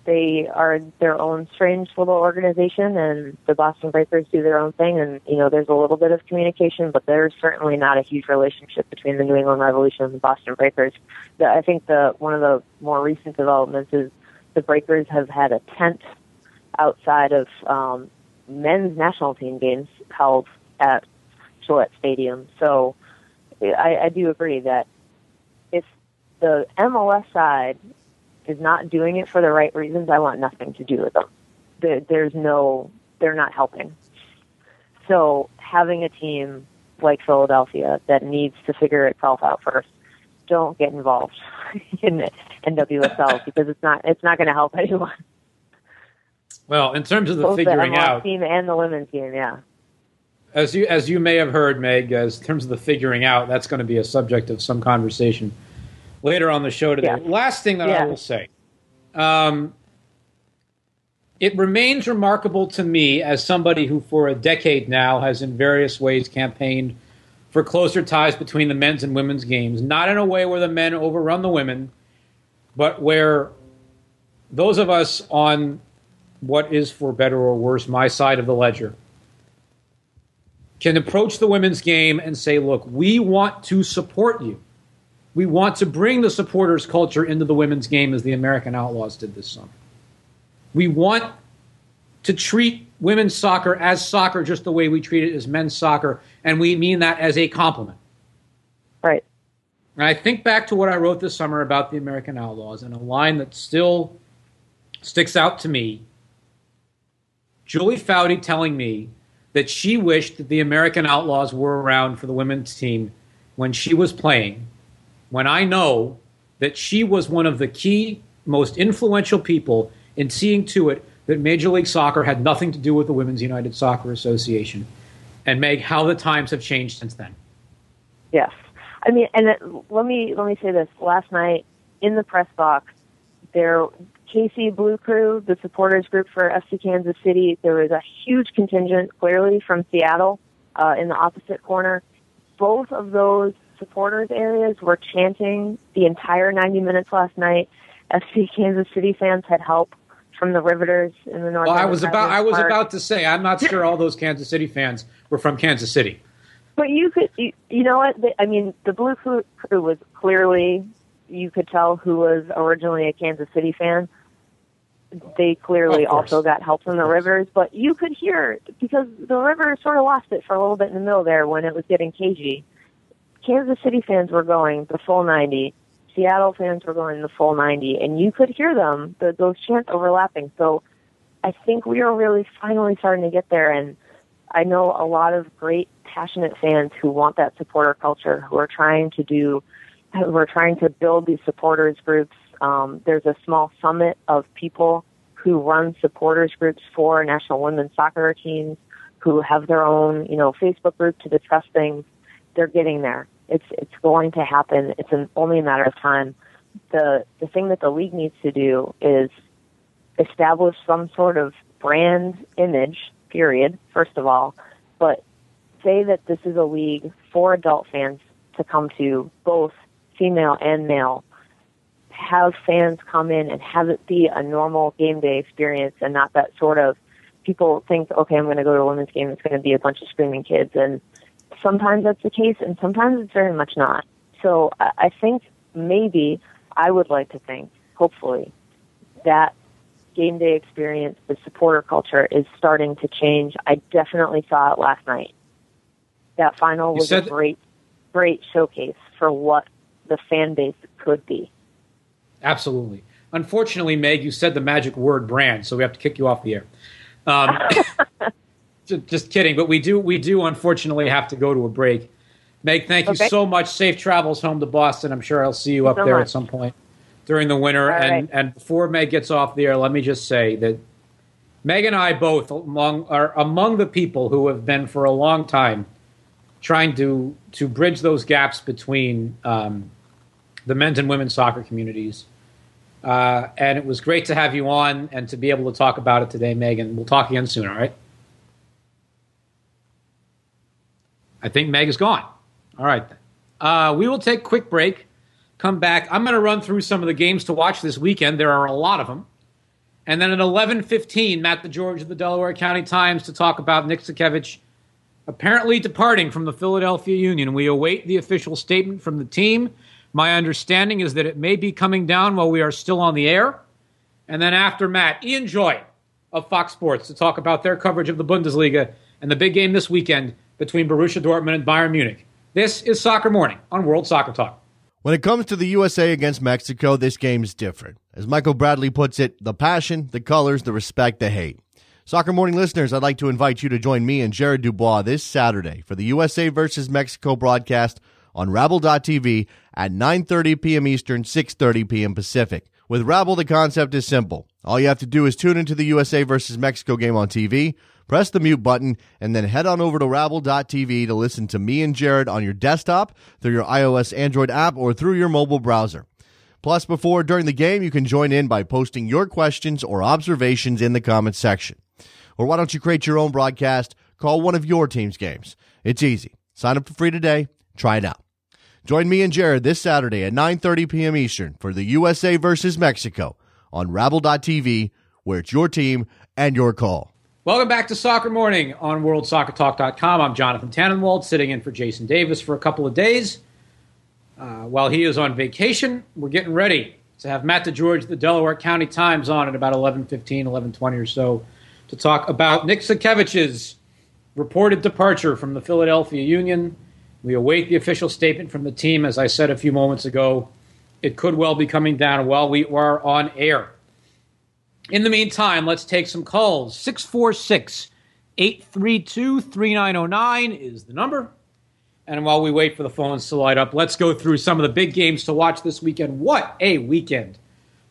They are their own strange little organization, and the Boston Breakers do their own thing. And, you know, there's a little bit of communication, but there's certainly not a huge relationship between the New England Revolution and the Boston Breakers. I think one of the more recent developments is the Breakers have had a tent outside of men's national team games held at Gillette Stadium. So I do agree that if the MLS side is not doing it for the right reasons, I want nothing to do with them. They're not helping. So having a team like Philadelphia that needs to figure itself out first, don't get involved in the NWSL because it's not going to help anyone. Well, in terms of the figuring out team and the women's game, yeah. As you may have heard, Meg, as in terms of the figuring out, that's going to be a subject of some conversation later on the show today. Yeah. Last thing that I will say, It remains remarkable to me as somebody who for a decade now has in various ways campaigned for closer ties between the men's and women's games, not in a way where the men overrun the women, but where those of us on what is, for better or worse, my side of the ledger can approach the women's game and say, look, we want to support you. We want to bring the supporters culture into the women's game as the American Outlaws did this summer. We want to treat women's soccer as soccer just the way we treat it as men's soccer, and we mean that as a compliment. Right. And I think back to what I wrote this summer about the American Outlaws, and a line that still sticks out to me. Julie Foudy telling me that she wished that the American Outlaws were around for the women's team when she was playing, when I know that she was one of the key, most influential people in seeing to it that Major League Soccer had nothing to do with the Women's United Soccer Association. And, Meg, how the times have changed since then. Yes. I mean, and let me say this. Last night, in the press box, there KC Blue Crew, the supporters group for FC Kansas City, there was a huge contingent, clearly, from Seattle in the opposite corner. Both of those supporters areas were chanting the entire 90 minutes last night. FC Kansas City fans had help from the Riveters in the north. Well, I was about to say, I'm not sure all those Kansas City fans were from Kansas City. But you know what? I mean, the Blue Crew was clearly, you could tell who was originally a Kansas City fan. They clearly also got help from the Riveters, but you could hear, because the Riveters sort of lost it for a little bit in the middle there when it was getting cagey. Kansas City fans were going the full 90. Seattle fans were going the full 90, and you could hear them, those chants overlapping. So I think we are really finally starting to get there, and I know a lot of great, passionate fans who want that supporter culture, who are trying to build these supporters groups. There's a small summit of people who run supporters groups for national women's soccer teams, who have their own, Facebook group to discuss things. They're getting there. It's going to happen. It's only a matter of time. The thing that the league needs to do is establish some sort of brand image, period, first of all, but say that this is a league for adult fans to come to, both female and male. Have fans come in and have it be a normal game day experience, and not that sort of people think, okay, I'm going to go to a women's game, it's going to be a bunch of screaming kids, and sometimes that's the case, and sometimes it's very much not. So I think maybe I would like to think, hopefully, that game day experience, the supporter culture, is starting to change. I definitely saw it last night. That final was a great showcase for what the fan base could be. Absolutely. Unfortunately, Meg, you said the magic word brand, so we have to kick you off the air. Just kidding, but we do unfortunately have to go to a break. Meg, thank you so much. Safe travels home to Boston. I'm sure I'll see you up there at some point during the winter. And before Meg gets off the air, let me just say that Meg and I both are among the people who have been for a long time trying to bridge those gaps between the men's and women's soccer communities. And it was great to have you on and to be able to talk about it today, Meg. We'll talk again soon, all right? I think Meg is gone. All right. We will take a quick break, come back. I'm going to run through some of the games to watch this weekend. There are a lot of them. And then at 11:15, Matt DeGeorge of the Delaware County Times to talk about Nick Sakiewicz apparently departing from the Philadelphia Union. We await the official statement from the team. My understanding is that it may be coming down while we are still on the air. And then after Matt, Ian Joy of Fox Sports to talk about their coverage of the Bundesliga and the big game this weekend between Borussia Dortmund and Bayern Munich. This is Soccer Morning on World Soccer Talk. When it comes to the USA against Mexico, this game's different. As Michael Bradley puts it, the passion, the colors, the respect, the hate. Soccer Morning listeners, I'd like to invite you to join me and Jared Dubois this Saturday for the USA versus Mexico broadcast on Rabble.tv at 9:30 p.m. Eastern, 6:30 p.m. Pacific. With Rabble, the concept is simple. All you have to do is tune into the USA versus Mexico game on TV, press the mute button, and then head on over to Rabble.tv to listen to me and Jared on your desktop, through your iOS Android app, or through your mobile browser. Plus, before or during the game, you can join in by posting your questions or observations in the comments section. Or why don't you create your own broadcast? Call one of your team's games. It's easy. Sign up for free today. Try it out. Join me and Jared this Saturday at 9:30 p.m. Eastern for the USA versus Mexico on Rabble.tv, where it's your team and your call. Welcome back to Soccer Morning on WorldSoccerTalk.com. I'm Jonathan Tannenwald, sitting in for Jason Davis for a couple of days. While he is on vacation, we're getting ready to have Matt DeGeorge of the Delaware County Times on at about 11:15, 11:20 or so to talk about Nick Sakiewicz's reported departure from the Philadelphia Union. We await the official statement from the team. As I said a few moments ago, it could well be coming down while we are on air. In the meantime, let's take some calls. 646-832-3909 is the number. And while we wait for the phones to light up, let's go through some of the big games to watch this weekend. What a weekend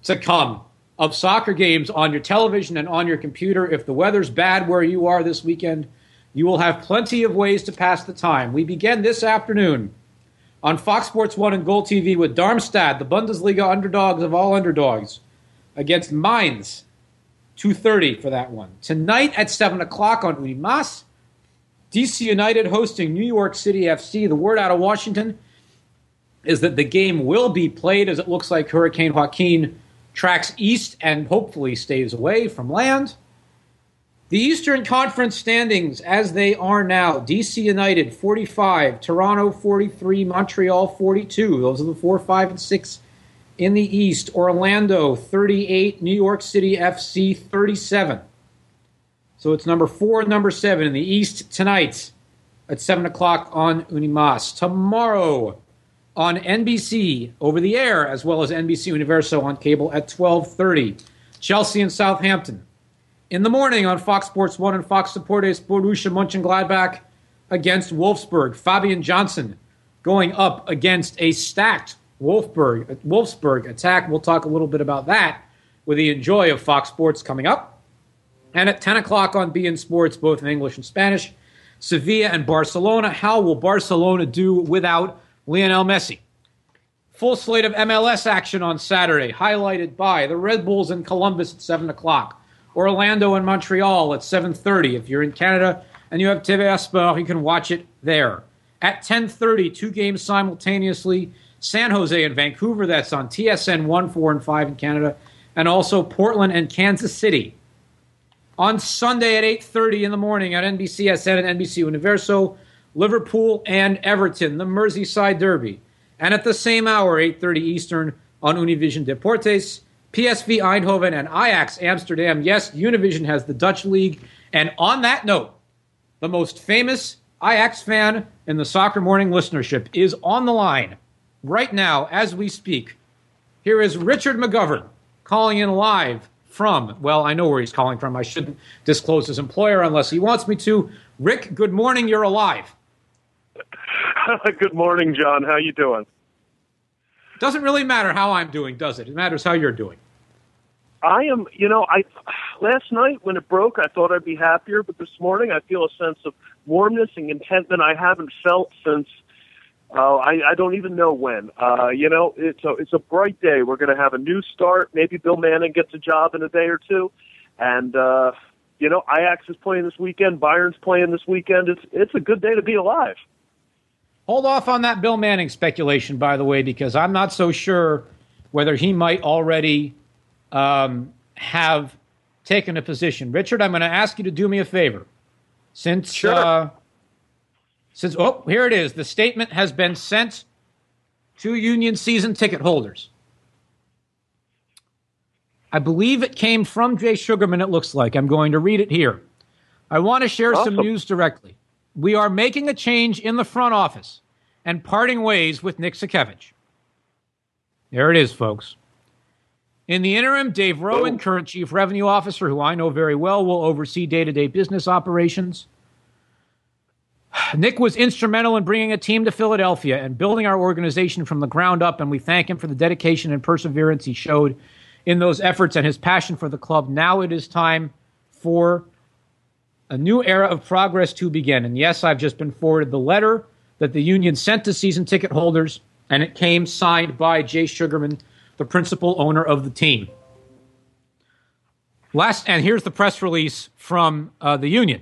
to come of soccer games on your television and on your computer. If the weather's bad where you are this weekend, you will have plenty of ways to pass the time. We begin this afternoon on Fox Sports 1 and Goal TV with Darmstadt, the Bundesliga underdogs of all underdogs, against Mainz, 2:30 for that one. Tonight at 7 o'clock on UNIMAS, DC United hosting New York City FC. The word out of Washington is that the game will be played, as it looks like Hurricane Joaquin tracks east and hopefully stays away from land. The Eastern Conference standings as they are now: DC United 45, Toronto 43, Montreal 42. Those are the 4, 5, and 6 in the East. Orlando 38, New York City FC 37. So it's number 4 and number 7 in the East tonight at 7 o'clock on UNIMAS. Tomorrow on NBC over the air, as well as NBC Universo on cable at 12:30. Chelsea and Southampton. In the morning on Fox Sports 1 and Fox Deportes, Borussia Mönchengladbach against Wolfsburg. Fabian Johnson going up against a stacked Wolfsburg attack. We'll talk a little bit about that with Ian Joy of Fox Sports coming up. And at 10 o'clock on BN Sports, both in English and Spanish, Sevilla and Barcelona. How will Barcelona do without Lionel Messi? Full slate of MLS action on Saturday, highlighted by the Red Bulls in Columbus at 7 o'clock, Orlando and Montreal at 7:30. If you're in Canada and you have TVA Sport, you can watch it there. At 10:30, two games simultaneously, San Jose and Vancouver. That's on TSN 1, 4, and 5 in Canada, and also Portland and Kansas City. On Sunday at 8:30 in the morning on NBCSN and NBC Universo, Liverpool and Everton, the Merseyside Derby. And at the same hour, 8:30 Eastern, on Univision Deportes, PSV Eindhoven and Ajax Amsterdam. Yes, Univision has the Dutch league. And on that note, the most famous Ajax fan in the Soccer Morning listenership is on the line right now as we speak. Here is Richard McGovern calling in live from, well, I know where he's calling from. I shouldn't disclose his employer unless he wants me to. Rick, good morning. You're alive. Good morning, John. How you doing? Doesn't really matter how I'm doing, does it? It matters how you're doing. I am, last night when it broke, I thought I'd be happier, but this morning I feel a sense of warmness and contentment I haven't felt since, I don't even know when. It's a bright day. We're going to have a new start. Maybe Bill Manning gets a job in a day or two. And, Ajax is playing this weekend. Bayern's playing this weekend. It's a good day to be alive. Hold off on that Bill Manning speculation, by the way, because I'm not so sure whether he might already have taken a position. Richard, I'm going to ask you to do me a favor. Sure. Since here it is. The statement has been sent to Union season ticket holders. I believe it came from Jay Sugarman, it looks like. I'm going to read it here. I want to share some news directly. We are making a change in the front office and parting ways with Nick Sakiewicz. There it is, folks. In the interim, Dave Rowan, current chief revenue officer, who I know very well, will oversee day-to-day business operations. Nick was instrumental in bringing a team to Philadelphia and building our organization from the ground up, and we thank him for the dedication and perseverance he showed in those efforts and his passion for the club. Now it is time for a new era of progress to begin. And yes, I've just been forwarded the letter that the Union sent to season ticket holders, and it came signed by Jay Sugarman, the principal owner of the team. And here's the press release from the Union.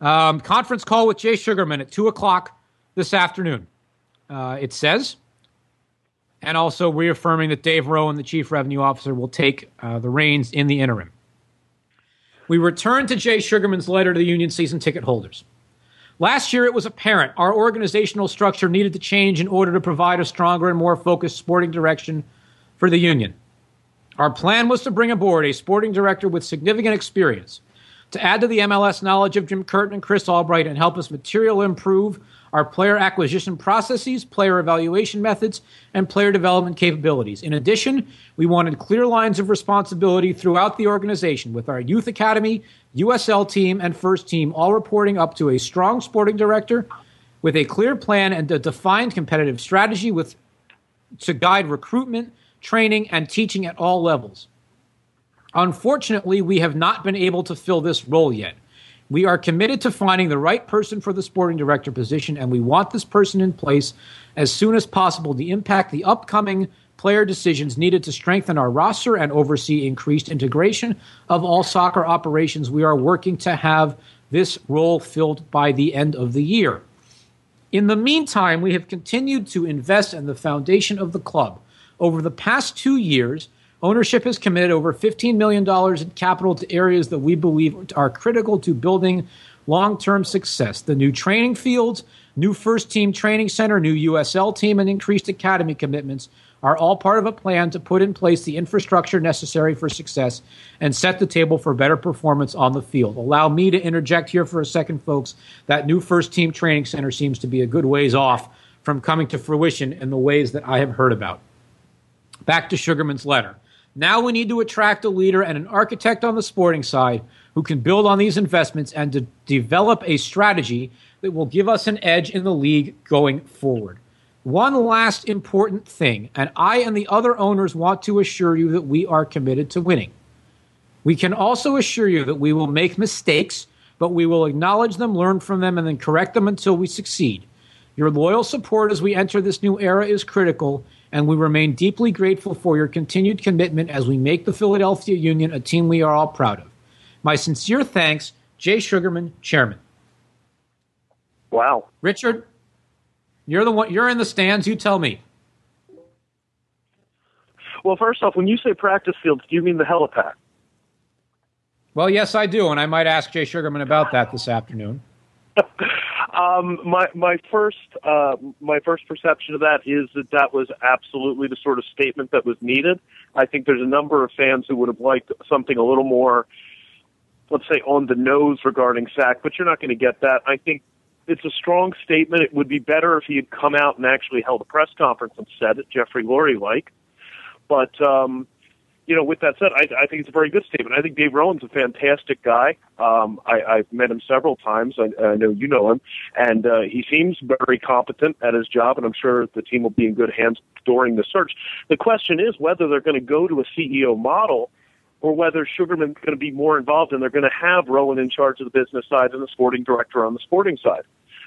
Conference call with Jay Sugarman at 2 o'clock this afternoon. It says, and also reaffirming that Dave Rowan, the chief revenue officer, will take the reins in the interim. We return to Jay Sugarman's letter to the Union season ticket holders. Last year, it was apparent our organizational structure needed to change in order to provide a stronger and more focused sporting direction for the Union. Our plan was to bring aboard a sporting director with significant experience to add to the MLS knowledge of Jim Curtin and Chris Albright and help us materially improve our player acquisition processes, player evaluation methods, and player development capabilities. In addition, we wanted clear lines of responsibility throughout the organization with our youth academy, USL team, and first team all reporting up to a strong sporting director with a clear plan and a defined competitive strategy to guide recruitment, training, and teaching at all levels. Unfortunately, we have not been able to fill this role yet. We are committed to finding the right person for the sporting director position, and we want this person in place as soon as possible to impact the upcoming player decisions needed to strengthen our roster and oversee increased integration of all soccer operations. We are working to have this role filled by the end of the year. In the meantime, we have continued to invest in the foundation of the club. Over the past 2 years, ownership has committed over $15 million in capital to areas that we believe are critical to building long-term success. The new training fields, new first-team training center, new USL team, and increased academy commitments are all part of a plan to put in place the infrastructure necessary for success and set the table for better performance on the field. Allow me to interject here for a second, folks. That new first-team training center seems to be a good ways off from coming to fruition in the ways that I have heard about. Back to Sugarman's letter. Now we need to attract a leader and an architect on the sporting side who can build on these investments and to develop a strategy that will give us an edge in the league going forward. One last important thing, and I and the other owners want to assure you that we are committed to winning. We can also assure you that we will make mistakes, but we will acknowledge them, learn from them, and then correct them until we succeed. Your loyal support as we enter this new era is critical, and we remain deeply grateful for your continued commitment as we make the Philadelphia Union a team we are all proud of. My sincere thanks, Jay Sugarman, Chairman. Wow. Richard, you're the one. You're in the stands. You tell me. Well, first off, when you say practice fields, do you mean the helipad? Well, yes, I do, and I might ask Jay Sugarman about that this afternoon. My first perception of that is that was absolutely the sort of statement that was needed. I think there's a number of fans who would have liked something a little more, let's say, on the nose regarding Sack, but you're not going to get that. I think it's a strong statement. It would be better if he had come out and actually held a press conference and said it, Jeffrey Lurie-like. But, with that said, I think it's a very good statement. I think Dave Rowan's a fantastic guy. I've met him several times. I know you know him. And he seems very competent at his job, and I'm sure the team will be in good hands during the search. The question is whether they're going to go to a CEO model or whether Sugarman's going to be more involved and they're going to have Rowan in charge of the business side and the sporting director on the sporting side.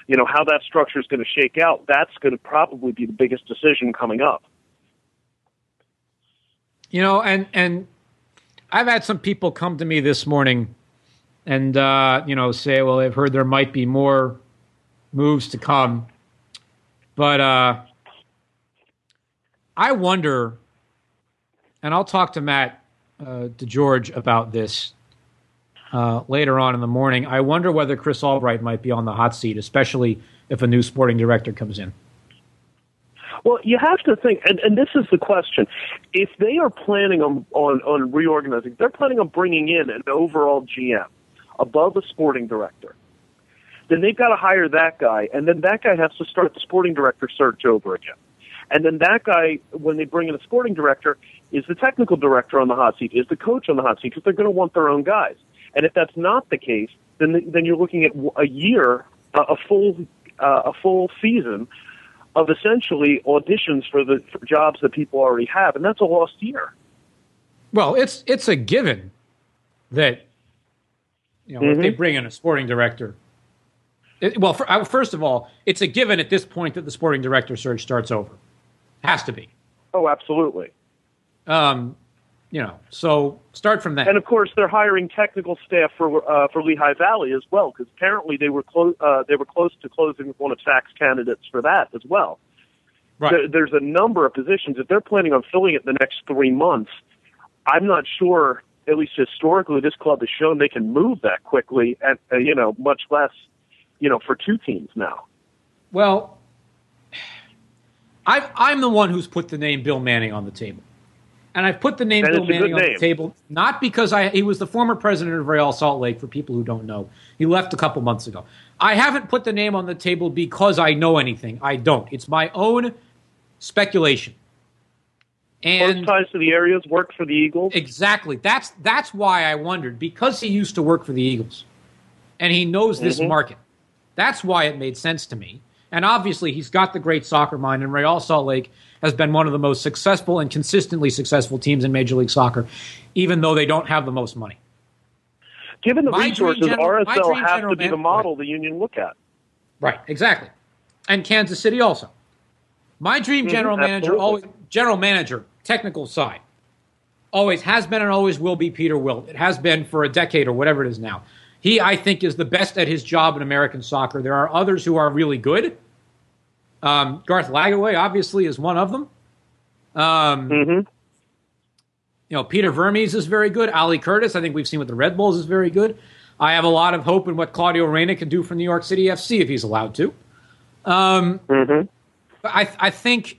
You know, how that structure is going to shake out, that's going to probably be the biggest decision coming up. You know, and I've had some people come to me this morning and, say, well, I've heard there might be more moves to come. But I wonder, and I'll talk to Matt DeGeorge about this later on in the morning. I wonder whether Chris Albright might be on the hot seat, especially if a new sporting director comes in. Well, you have to think, and this is the question. If they are planning on reorganizing, they're planning on bringing in an overall GM above a sporting director. Then they've got to hire that guy, and then that guy has to start the sporting director search over again. And then that guy, when they bring in a sporting director, is the technical director on the hot seat, is the coach on the hot seat, because they're going to want their own guys. And if that's not the case, then you're looking at a year, a full season of essentially auditions for jobs that people already have, and that's a lost year. Well, it's a given that if they bring in a sporting director. First of all, it's a given at this point that the sporting director search starts over. Has to be. Oh, absolutely. You know, so start from that. And of course, they're hiring technical staff for Lehigh Valley as well, because apparently they were close to closing one of SAC's candidates for that as well. Right. There's a number of positions. If they're planning on filling it in the next 3 months, I'm not sure. At least historically, this club has shown they can move that quickly, and you know, much less, you know, for two teams now. Well, I'm the one who's put the name Bill Manning on the table. And I've put the name Bill Manning on the table, not because he was the former president of Real Salt Lake, for people who don't know. He left a couple months ago. I haven't put the name on the table because I know anything. I don't. It's my own speculation. And close ties to the areas, worked for the Eagles. Exactly. That's why I wondered, because he used to work for the Eagles, and he knows this market. That's why it made sense to me. And obviously, he's got the great soccer mind, and Real Salt Lake has been one of the most successful and consistently successful teams in Major League Soccer, even though they don't have the most money. Given the resources, RSL has to be the model the Union look at. Right, exactly. And Kansas City also. My dream general manager, always general manager, technical side, always has been and always will be Peter Wilt. It has been for a decade or whatever it is now. He, I think, is the best at his job in American soccer. There are others who are really good. Garth Lagerwey, obviously, is one of them. You know, Peter Vermes is very good. Ali Curtis, I think we've seen with the Red Bulls, is very good. I have a lot of hope in what Claudio Reyna can do for New York City FC if he's allowed to. But I think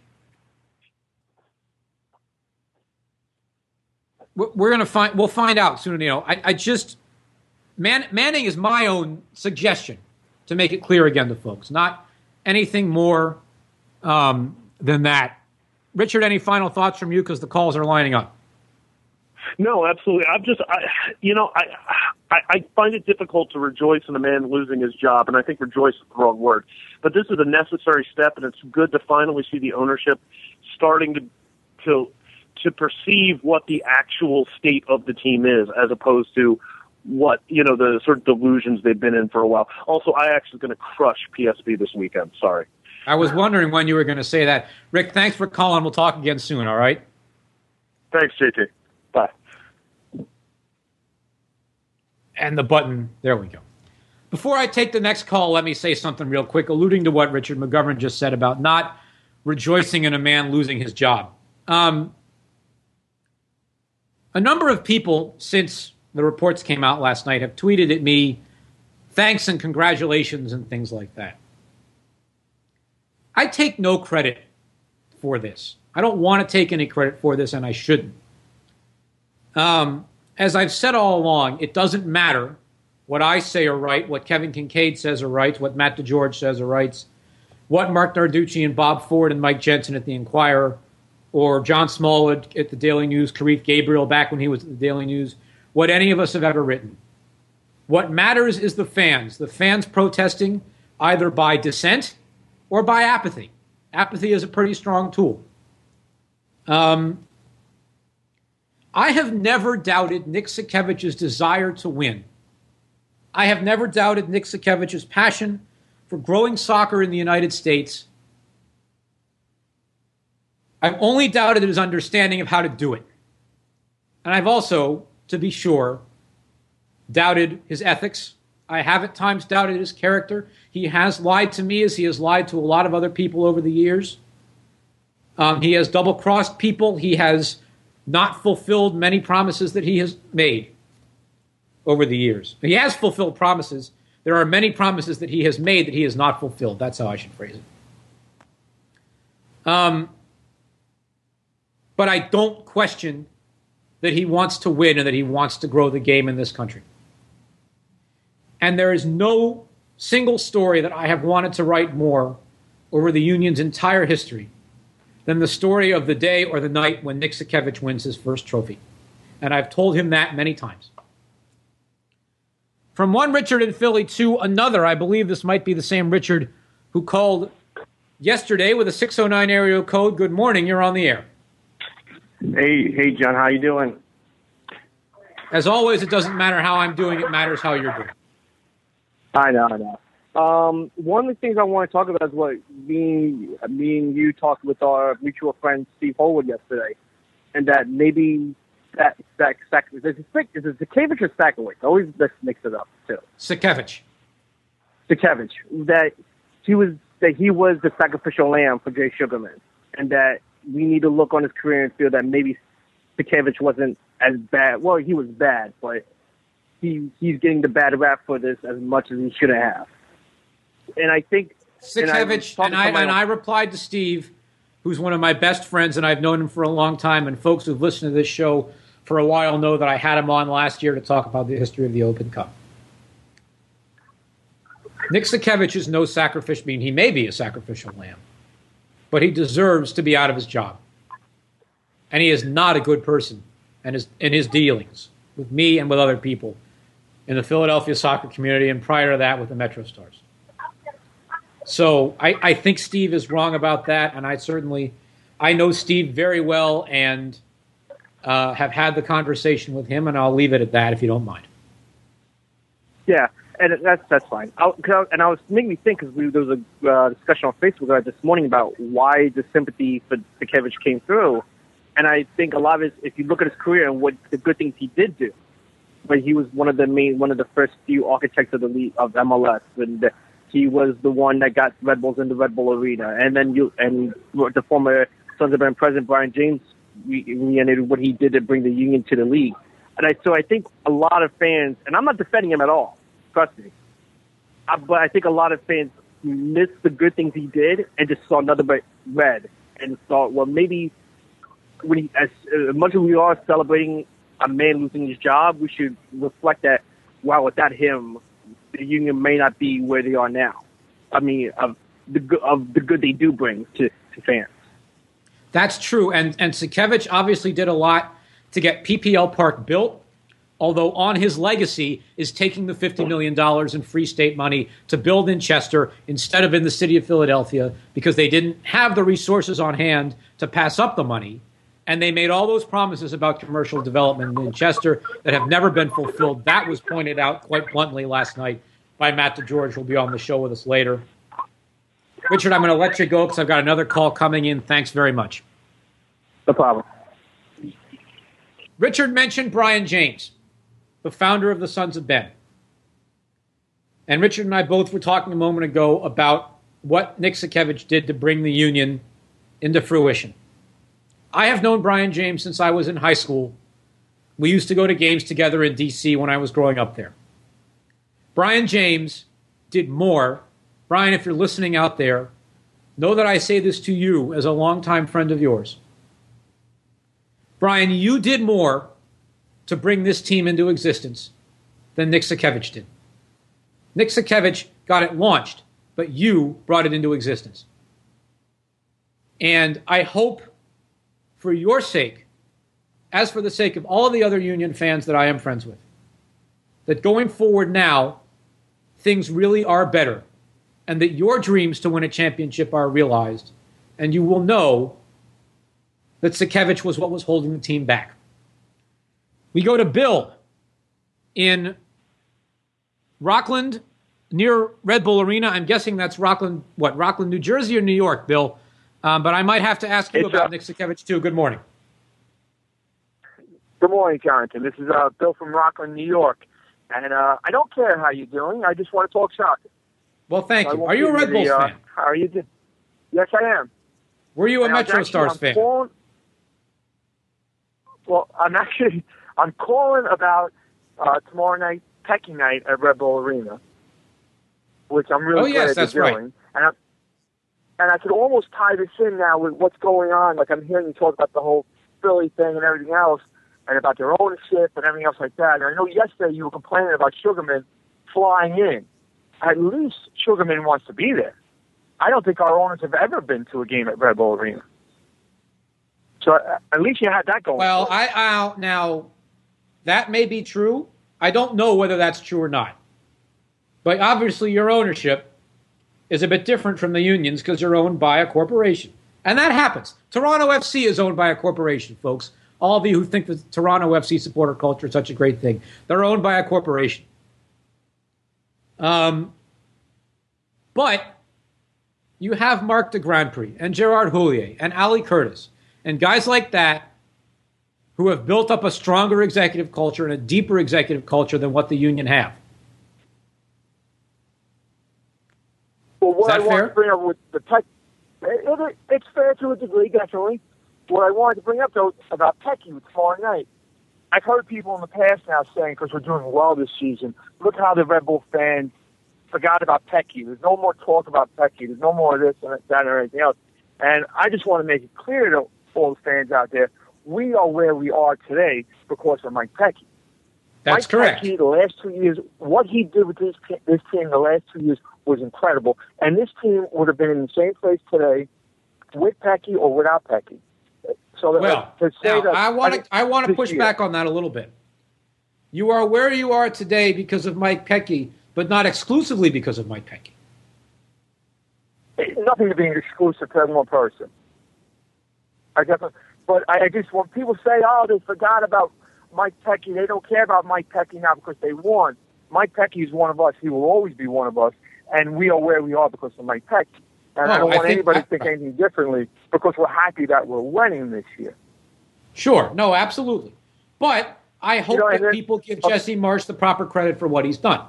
we're going to find. We'll find out soon. You know, Manning is my own suggestion to make it clear again to folks, not anything more than that. Richard, any final thoughts from you? Because the calls are lining up. No, absolutely. I find it difficult to rejoice in a man losing his job, and I think rejoice is the wrong word. But this is a necessary step, and it's good to finally see the ownership starting to perceive what the actual state of the team is, as opposed to what, you know, the sort of delusions they've been in for a while. Also, Ajax is going to crush PSV this weekend. Sorry. I was wondering when you were going to say that. Rick, thanks for calling. We'll talk again soon, all right? Thanks, JT. Bye. And the button. There we go. Before I take the next call, let me say something real quick, alluding to what Richard McGovern just said about not rejoicing in a man losing his job. A number of people since the reports came out last night have tweeted at me thanks and congratulations and things like that. I take no credit for this. I don't want to take any credit for this, and I shouldn't. As I've said all along, it doesn't matter what I say or write, what Kevin Kincaid says or writes, what Matt DeGeorge says or writes, what Mark Narducci and Bob Ford and Mike Jensen at the Inquirer, or John Small at the Daily News, Kareth Gabriel back when he was at the Daily News, what any of us have ever written. What matters is the fans protesting either by dissent or by apathy. Apathy is a pretty strong tool. I have never doubted Nick Sakiewicz's desire to win. I have never doubted Nick Sakiewicz's passion for growing soccer in the United States. I've only doubted his understanding of how to do it. And I've also, to be sure, doubted his ethics. I have at times doubted his character. He has lied to me as he has lied to a lot of other people over the years. He has double-crossed people. He has not fulfilled many promises that he has made over the years. He has fulfilled promises. There are many promises that he has made that he has not fulfilled. That's how I should phrase it. But I don't question that he wants to win and that he wants to grow the game in this country. And there is no single story that I have wanted to write more over the Union's entire history than the story of the day or the night when Nick Sakiewicz wins his first trophy. And I've told him that many times. From one Richard in Philly to another, I believe this might be the same Richard who called yesterday with a 609 area code. Good morning, you're on the air. Hey, John, how you doing? As always, it doesn't matter how I'm doing. It matters how you're doing. I know. One of the things I want to talk about is what me and you talked with our mutual friend Steve Holwood yesterday, and that maybe that Sakiewicz, is it Sakiewicz or Sakiewicz? I always mix it up too. Sakiewicz. That he was the sacrificial lamb for Jay Sugarman, and that we need to look on his career and feel that maybe Sakiewicz wasn't as bad. Well, he was bad, but he's getting the bad rap for this as much as he shouldn't have. And I think Sakiewicz, and I replied to Steve, who's one of my best friends, and I've known him for a long time, and folks who've listened to this show for a while know that I had him on last year to talk about the history of the Open Cup. Nick Sakiewicz is no sacrifice. I mean, he may be a sacrificial lamb, but he deserves to be out of his job. And he is not a good person in his dealings with me and with other people in the Philadelphia soccer community, and prior to that with the Metro Stars. So I think Steve is wrong about that, and I know Steve very well and have had the conversation with him, and I'll leave it at that if you don't mind. Yeah, and that's fine. I was making me think, because there was a discussion on Facebook this morning about why the sympathy for Sakiewicz came through, and I think a lot of it, if you look at his career and what the good things he did do, but he was one of the first few architects of the league of MLS, and he was the one that got Red Bulls in the Red Bull Arena, and then the former Sons of Man president Brian James reiterated what he did to bring the Union to the league. And I think a lot of fans, and I'm not defending him at all, trust me, but I think a lot of fans missed the good things he did and just saw nothing but red, and thought, well, maybe as much as we are celebrating a man losing his job, we should reflect that. Wow, without him, the Union may not be where they are now. I mean, of the good they do bring to fans. That's true. And Sakiewicz obviously did a lot to get PPL Park built, although on his legacy is taking the $50 million in free state money to build in Chester instead of in the city of Philadelphia, because they didn't have the resources on hand to pass up the money. And they made all those promises about commercial development in Chester that have never been fulfilled. That was pointed out quite bluntly last night by Matt DeGeorge, who'll be on the show with us later. Richard, I'm going to let you go because I've got another call coming in. Thanks very much. No problem. Richard mentioned Brian James, the founder of the Sons of Ben. And Richard and I both were talking a moment ago about what Nick Sakiewicz did to bring the Union into fruition. I have known Brian James since I was in high school. We used to go to games together in D.C. when I was growing up there. Brian James did more. Brian, if you're listening out there, know that I say this to you as a longtime friend of yours. Brian, you did more to bring this team into existence than Nick Sakiewicz did. Nick Sakiewicz got it launched, but you brought it into existence. And I hope, for your sake, as for the sake of all the other Union fans that I am friends with, that going forward now, things really are better, and that your dreams to win a championship are realized, and you will know that Sakiewicz was what was holding the team back. We go to Bill in Rockland, near Red Bull Arena. I'm guessing that's Rockland, New Jersey or New York, Bill? But I might have to ask you about Nick Sakiewicz, too. Good morning. Good morning, Jonathan. This is Bill from Rockland, New York. And I don't care how you're doing. I just want to talk soccer. Well, thank you. Are you a Red Bulls fan? How are you doing? Yes, I am. Were you a Metro Stars fan? Well, I'm calling about tomorrow night, Pecking Night at Red Bull Arena, which I'm really glad to be doing. Right. And I could almost tie this in now with what's going on. Like, I'm hearing you talk about the whole Philly thing and everything else, and about their ownership and everything else like that. And I know yesterday you were complaining about Sugarman flying in. At least Sugarman wants to be there. I don't think our owners have ever been to a game at Red Bull Arena. So at least you had that going. Well, now, that may be true. I don't know whether that's true or not. But obviously your ownership is a bit different from the Union's because they're owned by a corporation. And that happens. Toronto FC is owned by a corporation, folks. All of you who think that Toronto FC supporter culture is such a great thing, they're owned by a corporation. But you have Marc de Grand Prix and Gerard Houllier and Ali Curtis and guys like that who have built up a stronger executive culture and a deeper executive culture than what the union have. Well, what I want to bring up with the tech, it's fair to a degree, definitely. What I wanted to bring up, though, about Techie tomorrow night, I've heard people in the past now saying, because we're doing well this season, look how the Red Bull fans forgot about Techie. There's no more talk about Techie. There's no more of this and that or anything else. And I just want to make it clear to all the fans out there, we are where we are today because of Mike Techie. That's correct. Mike Techie, the last 2 years, what he did with this team the last 2 years was incredible. And this team would have been in the same place today with Techie or without Techie. So that, well, to say now, that, I want to push back on that a little bit. You are where you are today because of Mike Techie, but not exclusively because of Mike Techie. It's nothing to be exclusive to one person. I just, when people say, oh, they forgot about Mike Techie, they don't care about Mike Techie now because they won. Mike Techie is one of us. He will always be one of us, and we are where we are because of Mike Techie. And I don't want anybody to think anything differently because we're happy that we're winning this year. Sure. No, absolutely. But I hope that people give Jesse Marsch the proper credit for what he's done.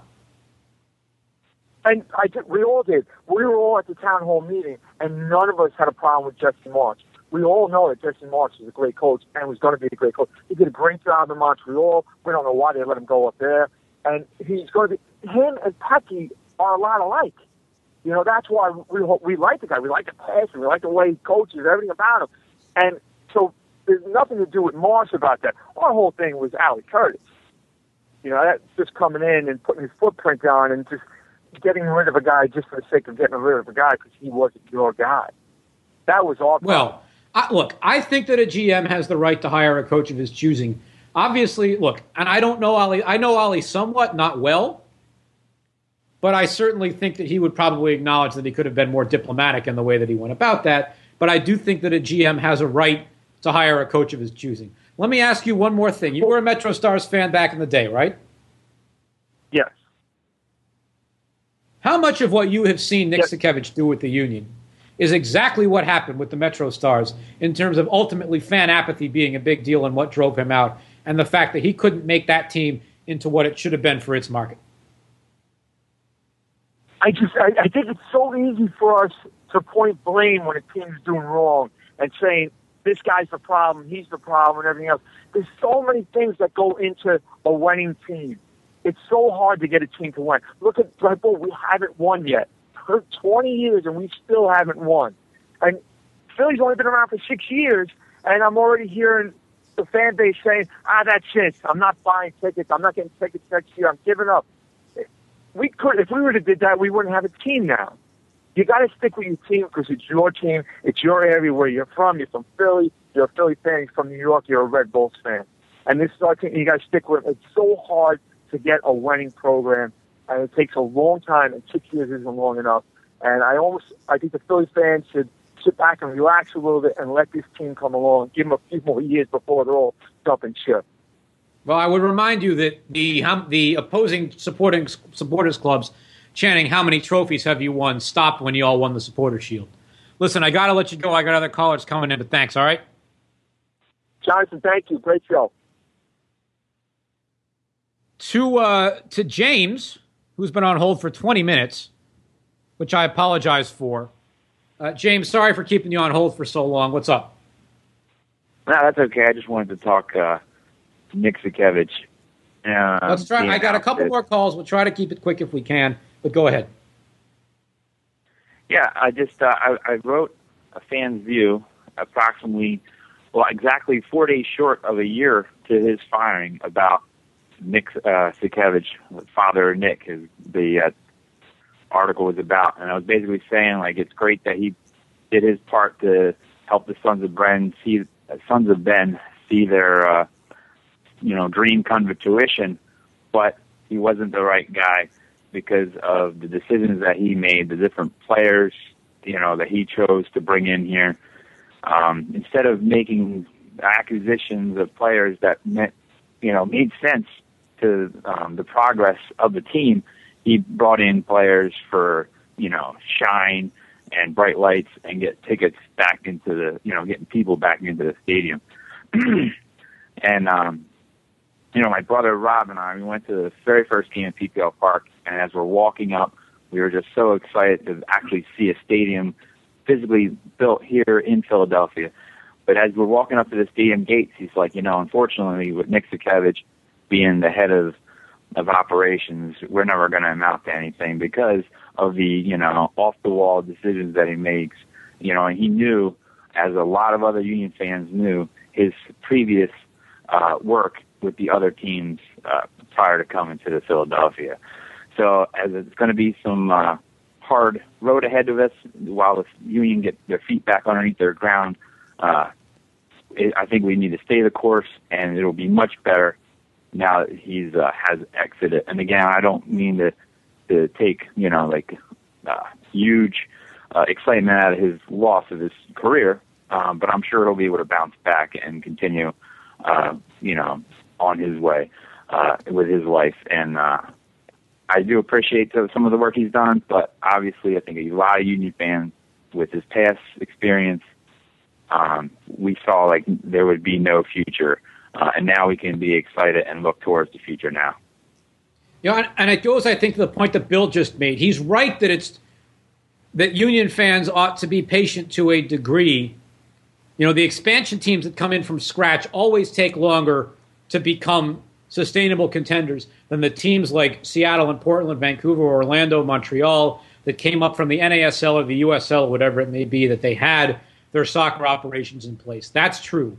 And we all did. We were all at the town hall meeting, and none of us had a problem with Jesse Marsch. We all know that Jesse Marsch is a great coach and was going to be a great coach. He did a great job in Montreal. We don't know why they let him go up there. And he's going to be – him and Techie are a lot alike. You know, that's why we like the guy. We like the passion. We like the way he coaches, everything about him. And so there's nothing to do with Marsch about that. Our whole thing was Ali Curtis. You know, that's just coming in and putting his footprint on and just getting rid of a guy just for the sake of getting rid of a guy because he wasn't your guy. That was awful. Well, look, I think that a GM has the right to hire a coach of his choosing. Obviously, look, and I don't know Ali. I know Ali somewhat, not well. But I certainly think that he would probably acknowledge that he could have been more diplomatic in the way that he went about that. But I do think that a GM has a right to hire a coach of his choosing. Let me ask you one more thing. You were a Metro Stars fan back in the day, right? Yes. How much of what you have seen Nick Sakiewicz do with the union is exactly what happened with the Metro Stars in terms of ultimately fan apathy being a big deal and what drove him out and the fact that he couldn't make that team into what it should have been for its market? I think it's so easy for us to point blame when a team's doing wrong and saying, this guy's the problem, he's the problem, and everything else. There's so many things that go into a winning team. It's so hard to get a team to win. Look at Red Bull, we haven't won yet. For 20 years, and we still haven't won. And Philly's only been around for 6 years, and I'm already hearing the fan base saying, that's it. I'm not buying tickets. I'm not getting tickets next year. I'm giving up. We could, if we would have did that, we wouldn't have a team now. You got to stick with your team because it's your team, it's your area where you're from. You're from Philly, you're a Philly fan. You're from New York, you're a Red Bulls fan, and this is our team. You got to stick with it. It's so hard to get a winning program, and it takes a long time. And 6 years isn't long enough. And I think the Philly fans should sit back and relax a little bit and let this team come along. Give them a few more years before they're all jumping ship. Well, I would remind you that the opposing supporters clubs chanting how many trophies have you won stopped when you all won the Supporter Shield. Listen, I got to let you go. I got other callers coming in, but thanks, all right? Jonathan, thank you. Great show. To James, who's been on hold for 20 minutes, which I apologize for. James, sorry for keeping you on hold for so long. What's up? No, that's okay. I just wanted to talk Nick Sakiewicz. Let's try. I got a couple more calls. We'll try to keep it quick if we can, but go ahead. Yeah, I just I wrote a fan's view exactly 4 days short of a year to his firing about Nick Sakiewicz, Father Nick, is the article was about. And I was basically saying, like, it's great that he did his part to help the Sons of Ben see their dream come to fruition, but he wasn't the right guy because of the decisions that he made, the different players, that he chose to bring in here. Instead of making acquisitions of players that made sense to the progress of the team, he brought in players for shine and bright lights and get tickets back into the, getting people back into the stadium. And, my brother Rob and I, we went to the very first game at PPL Park, and as we're walking up, we were just so excited to actually see a stadium physically built here in Philadelphia. But as we're walking up to the stadium gates, he's like, unfortunately, with Nick Sakiewicz being the head of operations, we're never going to amount to anything because of the, off-the-wall decisions that he makes. And he knew, as a lot of other Union fans knew, his previous work with the other teams prior to coming to the Philadelphia. So as it's going to be some hard road ahead of us while the Union get their feet back underneath their ground, I think we need to stay the course, and it'll be much better now that he's has exited. And again, I don't mean to take huge excitement out of his loss of his career, but I'm sure he'll be able to bounce back and continue on his way with his life. And I do appreciate some of the work he's done, but obviously I think a lot of Union fans with his past experience, we saw there would be no future, and now we can be excited and look towards the future now. And it goes, I think, to the point that Bill just made. He's right that that Union fans ought to be patient to a degree. The expansion teams that come in from scratch always take longer to become sustainable contenders than the teams like Seattle and Portland, Vancouver, Orlando, Montreal that came up from the NASL or the USL, whatever it may be, that they had their soccer operations in place. That's true.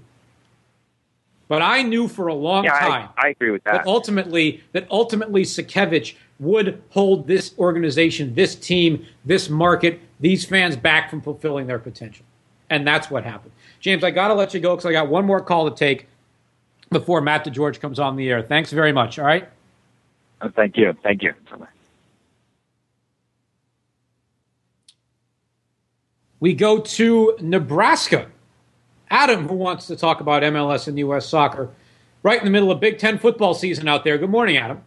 But I knew for a long time. I agree with that. That ultimately Sakiewicz would hold this organization, this team, this market, these fans back from fulfilling their potential. And that's what happened. James, I got to let you go because I got one more call to take before Matt DeGeorge comes on the air. Thanks very much. All right? Oh, thank you. Thank you. We go to Nebraska. Adam, who wants to talk about MLS and U.S. soccer, right in the middle of Big Ten football season out there. Good morning, Adam.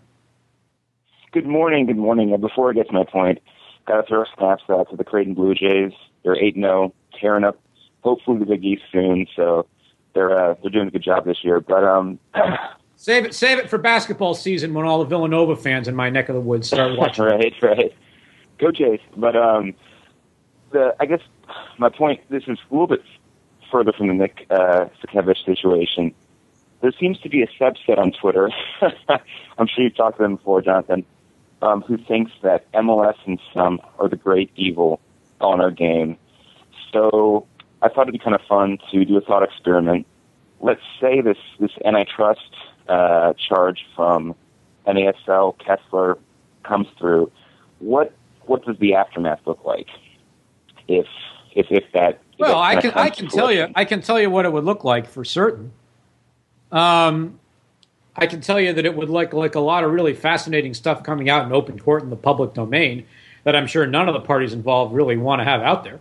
Good morning. Good morning. Before I get to my point, got to throw a snapshot to the Creighton Blue Jays. They're 8-0, tearing up, hopefully, the Big East soon. So they're doing a good job this year. But save it for basketball season when all the Villanova fans in my neck of the woods start watching. Right. Go Jays. But I guess my point, this is a little bit further from the Nick Sakiewicz situation. There seems to be a subset on Twitter, I'm sure you've talked to them before, Jonathan, who thinks that MLS and some are the great evil on our game. So I thought it'd be kind of fun to do a thought experiment. Let's say this antitrust charge from NASL, Kessler, comes through. What does the aftermath look like? If that, well, I can tell you what it would look like for certain. I can tell you that it would look like a lot of really fascinating stuff coming out in open court in the public domain that I'm sure none of the parties involved really want to have out there.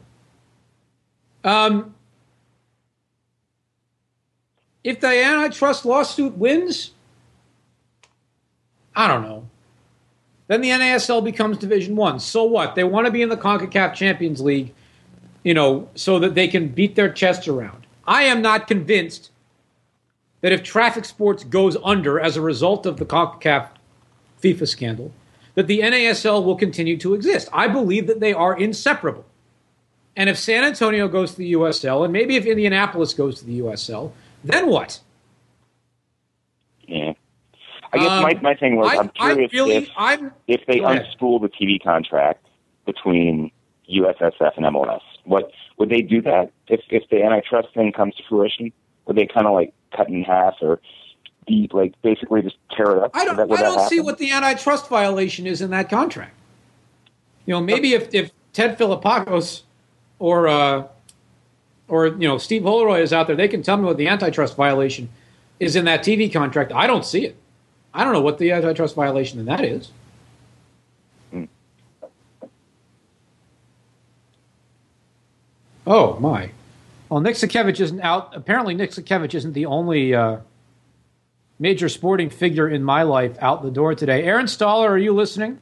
If the antitrust lawsuit wins, I don't know. Then the NASL becomes Division I. So what? They want to be in the CONCACAF Champions League, so that they can beat their chest around. I am not convinced that if Traffic Sports goes under as a result of the CONCACAF FIFA scandal, that the NASL will continue to exist. I believe that they are inseparable. And if San Antonio goes to the USL, and maybe if Indianapolis goes to the USL, then what? Yeah. I guess my thing was, I'm curious if they unspool the TV contract between USSF and MLS. What would they do that if the antitrust thing comes to fruition? Would they kind of cut in half or basically just tear it up? I don't see what the antitrust violation is in that contract. Maybe if Ted Filipakos or Steve Holroyd is out there, they can tell me what the antitrust violation is in that TV contract. I don't see it. I don't know what the antitrust violation in that is. Oh, my. Well, Nick Sakiewicz isn't out. Apparently, Nick Sakiewicz isn't the only major sporting figure in my life out the door today. Aaron Stoller, are you listening?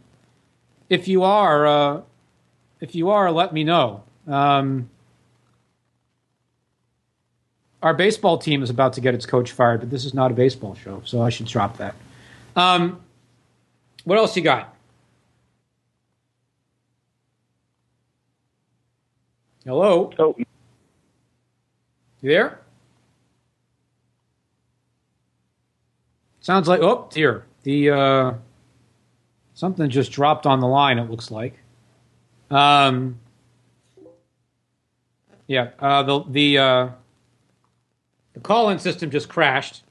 If you are, If you are, let me know. Our baseball team is about to get its coach fired, but this is not a baseball show, so I should drop that. What else you got? Hello? Oh. You there? Sounds like, oh, dear. Something just dropped on the line, it looks like. The call-in system just crashed.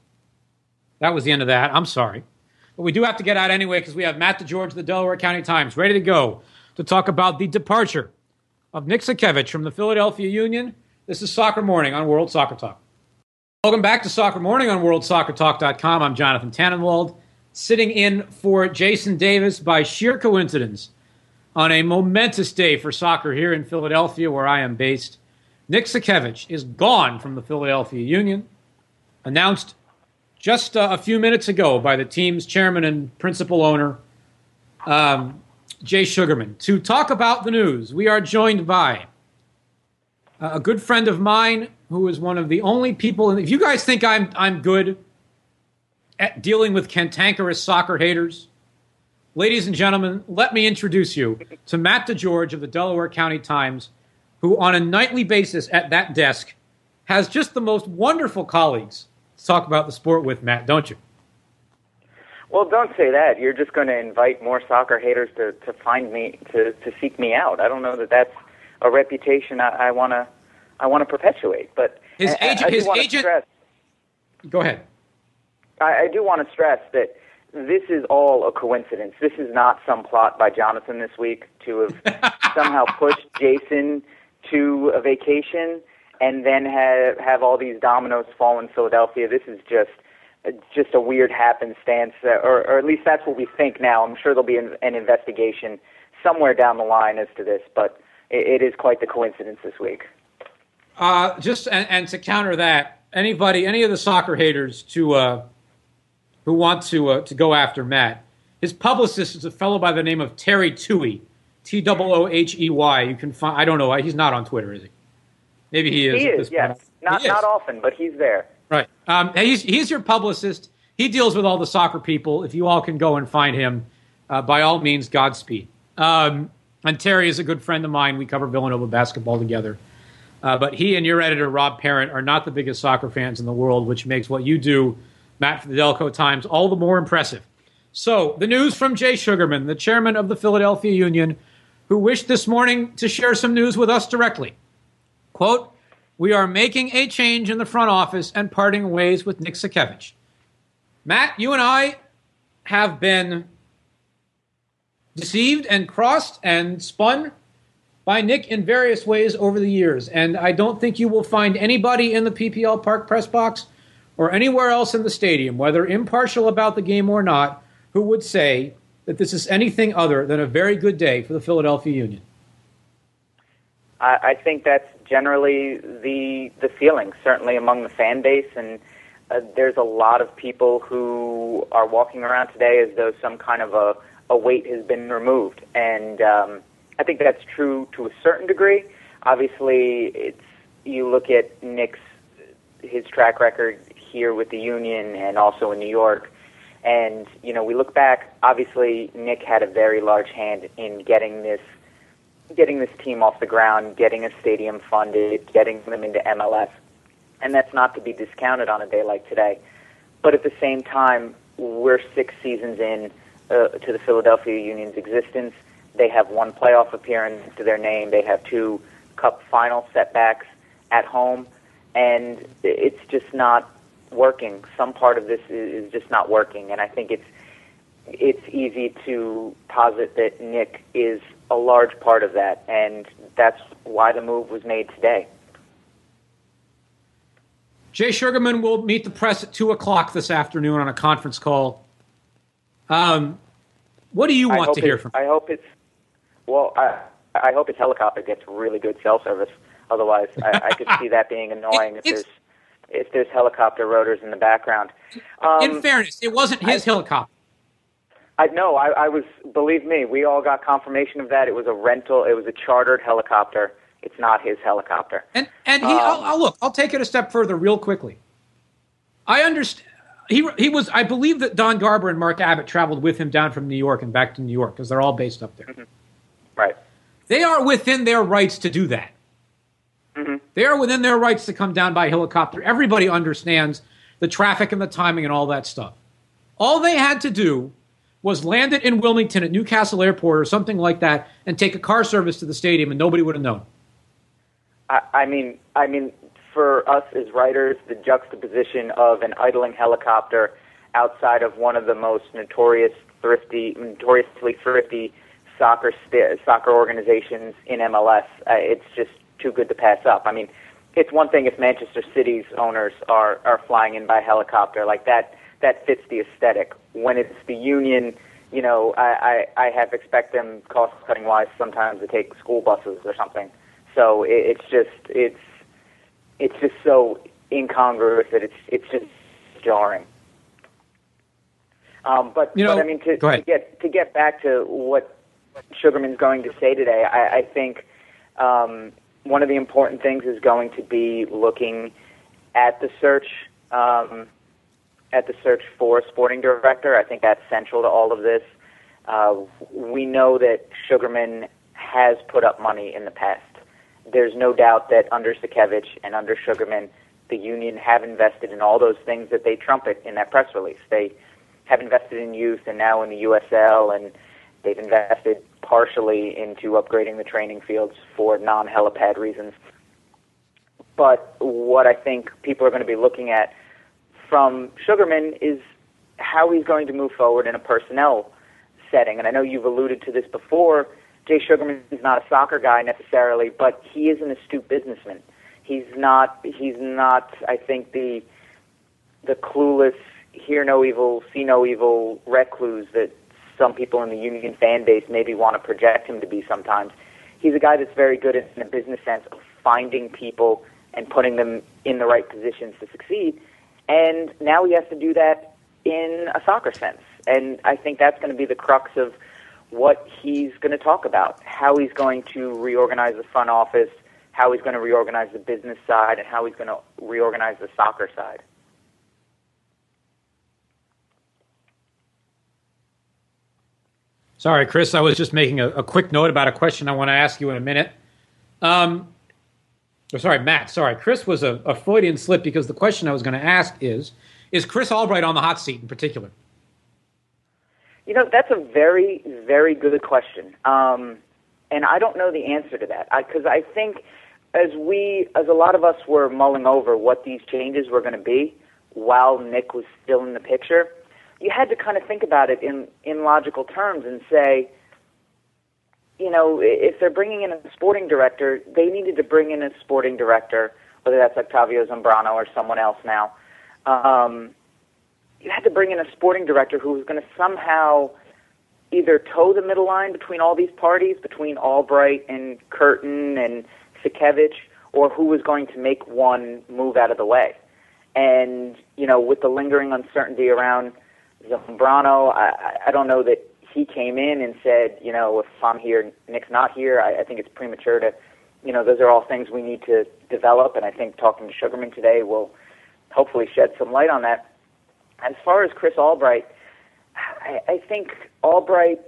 That was the end of that. I'm sorry. But we do have to get out anyway because we have Matt DeGeorge of the Delaware County Times ready to go to talk about the departure of Nick Sakiewicz from the Philadelphia Union. This is Soccer Morning on World Soccer Talk. Welcome back to Soccer Morning on WorldSoccerTalk.com. I'm Jonathan Tannenwald, sitting in for Jason Davis by sheer coincidence on a momentous day for soccer here in Philadelphia where I am based. Nick Sakiewicz is gone from the Philadelphia Union, announced just a few minutes ago by the team's chairman and principal owner, Jay Sugarman. To talk about the news, we are joined by a good friend of mine who is one of the only people. If you guys think I'm good at dealing with cantankerous soccer haters, ladies and gentlemen, let me introduce you to Matt DeGeorge of the Delaware County Times, who on a nightly basis at that desk has just the most wonderful colleagues to talk about the sport with, Matt, don't you? Well, don't say that. You're just going to invite more soccer haters to find me, to seek me out. I don't know that that's a reputation I want to perpetuate. But his agent. Stress, go ahead. I do want to stress that this is all a coincidence. This is not some plot by Jonathan this week to have somehow pushed Jason to a vacation and then have all these dominoes fall in Philadelphia. This is just a weird happenstance, or at least that's what we think now. I'm sure there'll be an investigation somewhere down the line as to this, but it is quite the coincidence this week. And to counter that, any of the soccer haters who want to go after Matt. His publicist is a fellow by the name of Terry Toohey, Toohey. You can find, I don't know, he's not on Twitter, is he? Maybe he is. He is, yes. Not often, but he's there. Right. He's your publicist. He deals with all the soccer people. If you all can go and find him, by all means, Godspeed. And Terry is a good friend of mine. We cover Villanova basketball together. But he and your editor, Rob Parent, are not the biggest soccer fans in the world, which makes what you do, Matt, for the Delco Times, all the more impressive. So, the news from Jay Sugarman, the chairman of the Philadelphia Union, who wished this morning to share some news with us directly. Quote, "We are making a change in the front office and parting ways with Nick Sakiewicz." Matt, you and I have been deceived and crossed and spun by Nick in various ways over the years, and I don't think you will find anybody in the PPL Park press box or anywhere else in the stadium, whether impartial about the game or not, who would say that this is anything other than a very good day for the Philadelphia Union. I think that's generally the feeling, certainly among the fan base, and there's a lot of people who are walking around today as though some kind of a weight has been removed, and I think that's true to a certain degree. Obviously, you look at his track record here with the Union and also in New York. And, you know, we look back, obviously Nick had a very large hand in getting this team off the ground, getting a stadium funded, getting them into MLS. And that's not to be discounted on a day like today. But at the same time, we're 6 seasons in to the Philadelphia Union's existence. They have 1 playoff appearance to their name. They have 2 cup final setbacks at home. And it's just not working. Some part of this is just not working. And I think it's easy to posit that Nick is a large part of that. And that's why the move was made today. Jay Sugarman will meet the press at 2 o'clock this afternoon on a conference call. What do you want to hear from him? I hope his helicopter gets really good cell service. Otherwise, I could see that being annoying if there's helicopter rotors in the background. In fairness, it wasn't his helicopter. I was, believe me, we all got confirmation of that. It was a rental. It was a chartered helicopter. It's not his helicopter. And he, I'll take it a step further real quickly. I understand. He was, I believe that Don Garber and Mark Abbott traveled with him down from New York and back to New York because they're all based up there. Mm-hmm. Right. They are within their rights to do that. Mm-hmm. They are within their rights to come down by helicopter. Everybody understands the traffic and the timing and all that stuff. All they had to do was land it in Wilmington at Newcastle Airport or something like that and take a car service to the stadium and nobody would have known. I mean, for us as writers, the juxtaposition of an idling helicopter outside of one of the most notoriously thrifty soccer organizations in MLS, it's just too good to pass up. I mean, it's one thing if Manchester City's owners are flying in by helicopter like that. That fits the aesthetic. When it's the Union, you know, I have expect them cost-cutting wise sometimes to take school buses or something. So it's just so incongruous that it's just jarring. But I mean, to get back to what Sugarman's going to say today, I think one of the important things is going to be looking at the search. At the search for a sporting director. I think that's central to all of this. We know that Sugarman has put up money in the past. There's no doubt that under Sakiewicz and under Sugarman, the Union have invested in all those things that they trumpet in that press release. They have invested in youth and now in the USL, and they've invested partially into upgrading the training fields for non-helipad reasons. But what I think people are going to be looking at from Sugarman is how he's going to move forward in a personnel setting. And I know you've alluded to this before. Jay Sugarman is not a soccer guy necessarily, but he is an astute businessman. He's not, I think, the clueless, hear no evil, see no evil recluse that some people in the Union fan base maybe want to project him to be sometimes. He's a guy that's very good in a business sense of finding people and putting them in the right positions to succeed. And now he has to do that in a soccer sense. And I think that's going to be the crux of what he's going to talk about, how he's going to reorganize the front office, how he's going to reorganize the business side, and how he's going to reorganize the soccer side. Sorry, Chris, I was just making a quick note about a question I want to ask you in a minute. Sorry, Matt. Sorry, Chris was a Freudian slip because the question I was going to ask is Chris Albright on the hot seat in particular? You know, that's a very, very good question. And I don't know the answer to that because I think as a lot of us were mulling over what these changes were going to be while Nick was still in the picture, you had to kind of think about it in logical terms and say, you know, if they're bringing in a sporting director, they needed to bring in a sporting director, whether that's Ottavio Zambrano or someone else now. You had to bring in a sporting director who was going to somehow either toe the middle line between all these parties, between Albright and Curtin and Sakiewicz, or who was going to make one move out of the way. And, you know, with the lingering uncertainty around Zambrano, I don't know that he came in and said, you know, if I'm here, Nick's not here. I think it's premature to, you know, those are all things we need to develop, and I think talking to Sugarman today will hopefully shed some light on that. As far as Chris Albright, I think Albright,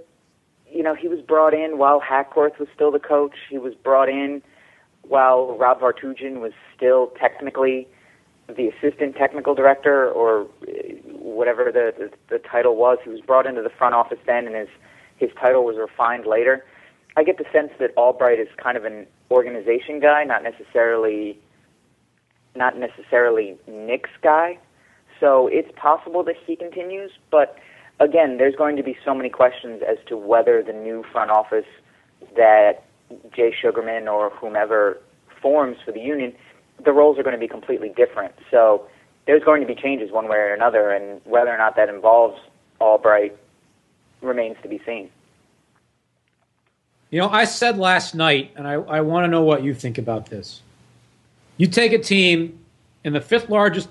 you know, he was brought in while Hackworth was still the coach. He was brought in while Rob Vartugin was still technically the assistant technical director or whatever the title was. He was brought into the front office then, and his title was refined later. I get the sense that Albright is kind of an organization guy, not necessarily Nick's guy. So it's possible that he continues, but again, there's going to be so many questions as to whether the new front office that Jay Sugarman or whomever forms for the Union, the roles are going to be completely different. So there's going to be changes one way or another, and whether or not that involves Albright remains to be seen. You know, I said last night, and I want to know what you think about this. You take a team in the fifth largest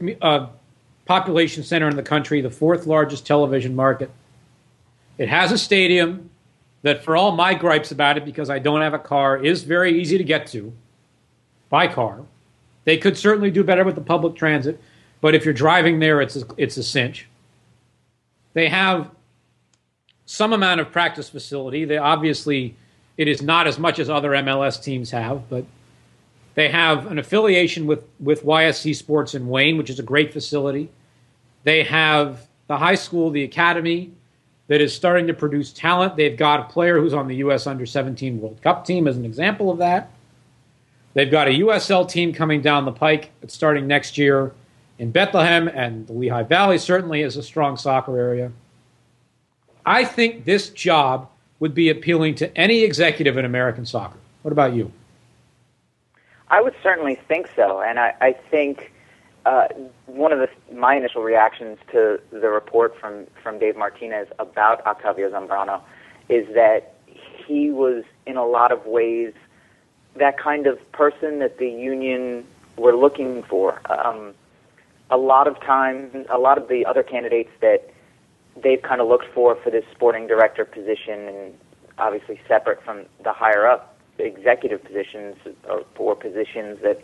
population center in the country, the fourth largest television market, It has a stadium that, for all my gripes about it, because I don't have a car, is very easy to get to by car. They could certainly do better with the public transit, but if you're driving there, it's a cinch. They have some amount of practice facility. They obviously, it is not as much as other MLS teams have, but they have an affiliation with YSC Sports in Wayne, which is a great facility. They have the high school, the academy, that is starting to produce talent. They've got a player who's on the U.S. Under-17 World Cup team as an example of that. They've got a USL team coming down the pike starting next year in Bethlehem, and the Lehigh Valley certainly is a strong soccer area. I think this job would be appealing to any executive in American soccer. What about you? I would certainly think so, and I think one of my initial reactions to the report from Dave Martinez about Octavio Zambrano is that he was, in a lot of ways, that kind of person that the union were looking for. A lot of times, a lot of the other candidates that they've kind of looked for this sporting director position, and obviously separate from the higher-up executive positions or positions that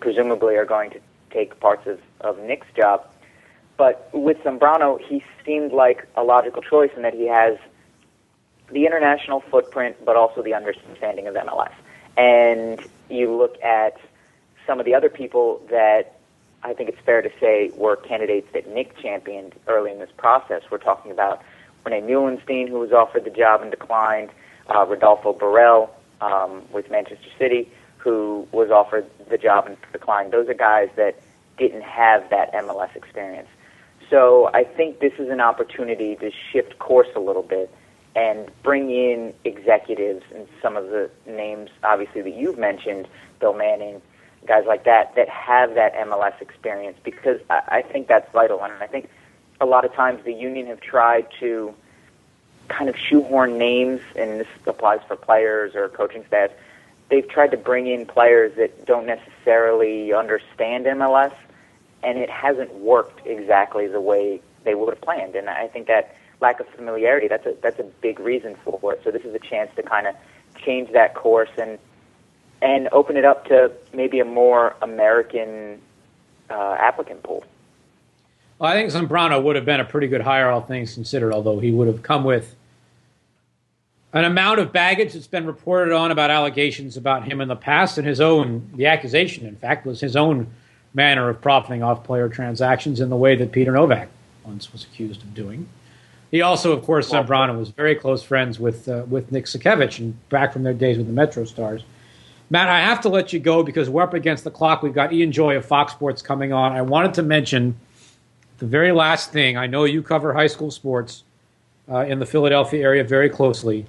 presumably are going to take parts of Nick's job. But with Zambrano, he seemed like a logical choice in that he has the international footprint, but also the understanding of MLS. And you look at some of the other people that I think it's fair to say were candidates that Nick championed early in this process. We're talking about Renee Muhlenstein, who was offered the job and declined, Rodolfo Borel with Manchester City, who was offered the job and declined. Those are guys that didn't have that MLS experience. So I think this is an opportunity to shift course a little bit and bring in executives and some of the names, obviously, that you've mentioned, Bill Manning, guys like that, that have that MLS experience, because I think that's vital. And I think a lot of times the union have tried to kind of shoehorn names, and this applies for players or coaching staff. They've tried to bring in players that don't necessarily understand MLS, and it hasn't worked exactly the way they would have planned. And I think that lack of familiarity, that's a big reason for it. So this is a chance to kind of change that course and open it up to maybe a more American applicant pool. Well, I think Zambrano would have been a pretty good hire, all things considered, although he would have come with an amount of baggage that's been reported on about allegations about him in the past, and the accusation, in fact, was his own manner of profiting off player transactions in the way that Peter Novak once was accused of doing. He also, of course, Zambrano was very close friends with Nick Sakiewicz, and back from their days with the Metro Stars. Matt, I have to let you go because we're up against the clock. We've got Ian Joy of Fox Sports coming on. I wanted to mention the very last thing. I know you cover high school sports in the Philadelphia area very closely.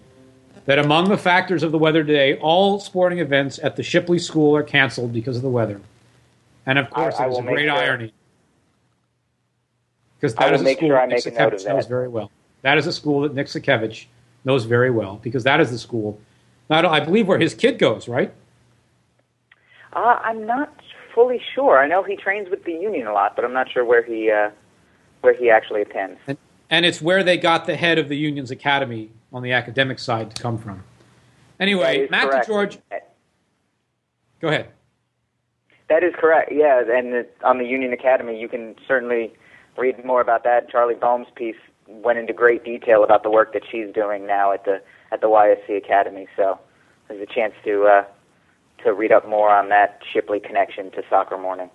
That among the factors of the weather today, all sporting events at the Shipley School are canceled because of the weather. And, of course, it was a great irony. Because that is a school that Nick Sakiewicz knows very well. That is a school that Nick Sakiewicz knows very well, because that is the school, I believe, where his kid goes, right? I'm not fully sure. I know he trains with the union a lot, but I'm not sure where he actually attends. And it's where they got the head of the union's academy on the academic side to come from. Anyway, Matt DeGeorge. Go ahead. That is correct, yeah. And on the Union Academy, you can certainly read more about that. Charlie Bohm's piece went into great detail about the work that she's doing now at the YSC Academy. So there's a chance to read up more on that Shipley connection to Soccer Morning.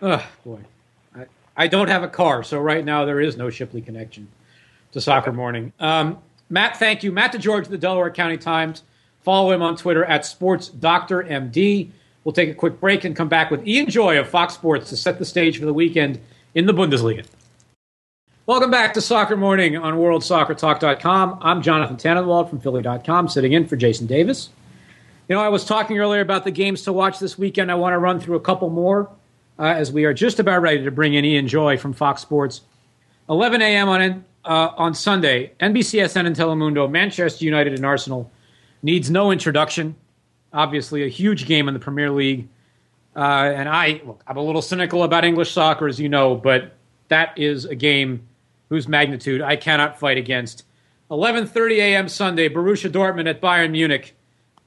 Oh, boy. I don't have a car, so right now there is no Shipley connection to Soccer Morning. Matt, thank you. Matt DeGeorge of the Delaware County Times. Follow him on Twitter at SportsDoctorMD. We'll take a quick break and come back with Ian Joy of Fox Sports to set the stage for the weekend in the Bundesliga. Welcome back to Soccer Morning on WorldSoccerTalk.com. I'm Jonathan Tannenwald from Philly.com, sitting in for Jason Davis. You know, I was talking earlier about the games to watch this weekend. I want to run through a couple more. As we are just about ready to bring in Ian Joy from Fox Sports. 11 a.m. on Sunday, NBCSN and Telemundo, Manchester United and Arsenal needs no introduction. Obviously a huge game in the Premier League. And I'm a little cynical about English soccer, as you know, but that is a game whose magnitude I cannot fight against. 11:30 a.m. Sunday, Borussia Dortmund at Bayern Munich.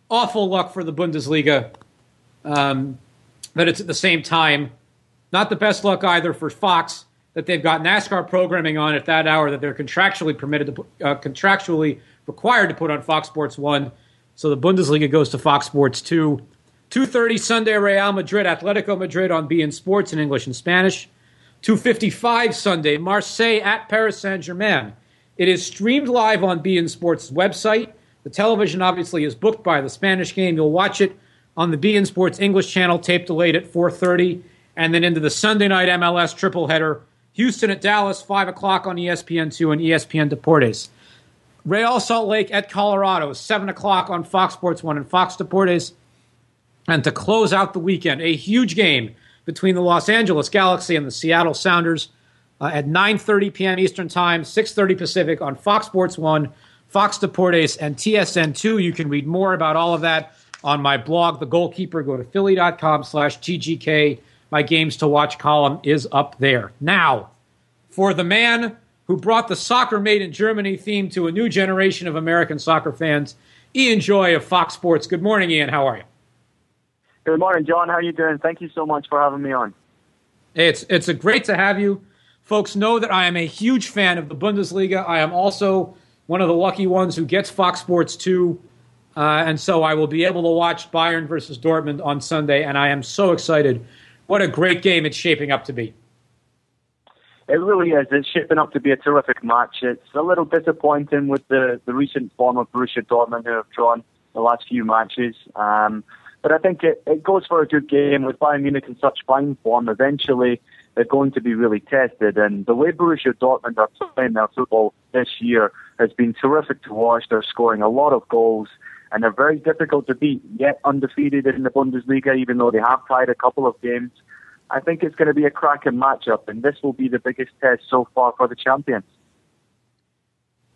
Awful luck for the Bundesliga that it's at the same time. Not the best luck either for Fox that they've got NASCAR programming on at that hour that they're contractually permitted to, contractually required to put on Fox Sports 1. So the Bundesliga goes to Fox Sports 2. 2:30 Sunday, Real Madrid, Atletico Madrid on beIN Sports in English and Spanish. 2:55 Sunday, Marseille at Paris Saint-Germain. It is streamed live on beIN Sports' website. The television obviously is booked by the Spanish game. You'll watch it on the beIN Sports English channel, tape delayed at 4:30. And then into the Sunday night MLS triple header. Houston at Dallas, 5 o'clock on ESPN2 and ESPN Deportes. Real Salt Lake at Colorado, 7 o'clock on Fox Sports 1 and Fox Deportes. And to close out the weekend, a huge game between the Los Angeles Galaxy and the Seattle Sounders at 9:30 p.m. Eastern Time, 6:30 Pacific on Fox Sports 1, Fox Deportes, and TSN2. You can read more about all of that on my blog, The Goalkeeper. Go to philly.com/TGK. My Games to Watch column is up there. Now, for the man who brought the Soccer Made in Germany theme to a new generation of American soccer fans, Ian Joy of Fox Sports. Good morning, Ian. How are you? Good morning, John. How are you doing? Thank you so much for having me on. It's a great to have you. Folks know that I am a huge fan of the Bundesliga. I am also one of the lucky ones who gets Fox Sports 2, and so I will be able to watch Bayern versus Dortmund on Sunday, and I am so excited. What a great game it's shaping up to be. It really is. It's shaping up to be a terrific match. It's a little disappointing with the recent form of Borussia Dortmund, who have drawn the last few matches. But I think it goes for a good game. With Bayern Munich in such fine form, eventually they're going to be really tested. And the way Borussia Dortmund are playing their football this year has been terrific to watch. They're scoring a lot of goals, and they're very difficult to beat, yet undefeated in the Bundesliga, even though they have tied a couple of games. I think it's going to be a cracking matchup, and this will be the biggest test so far for the champions.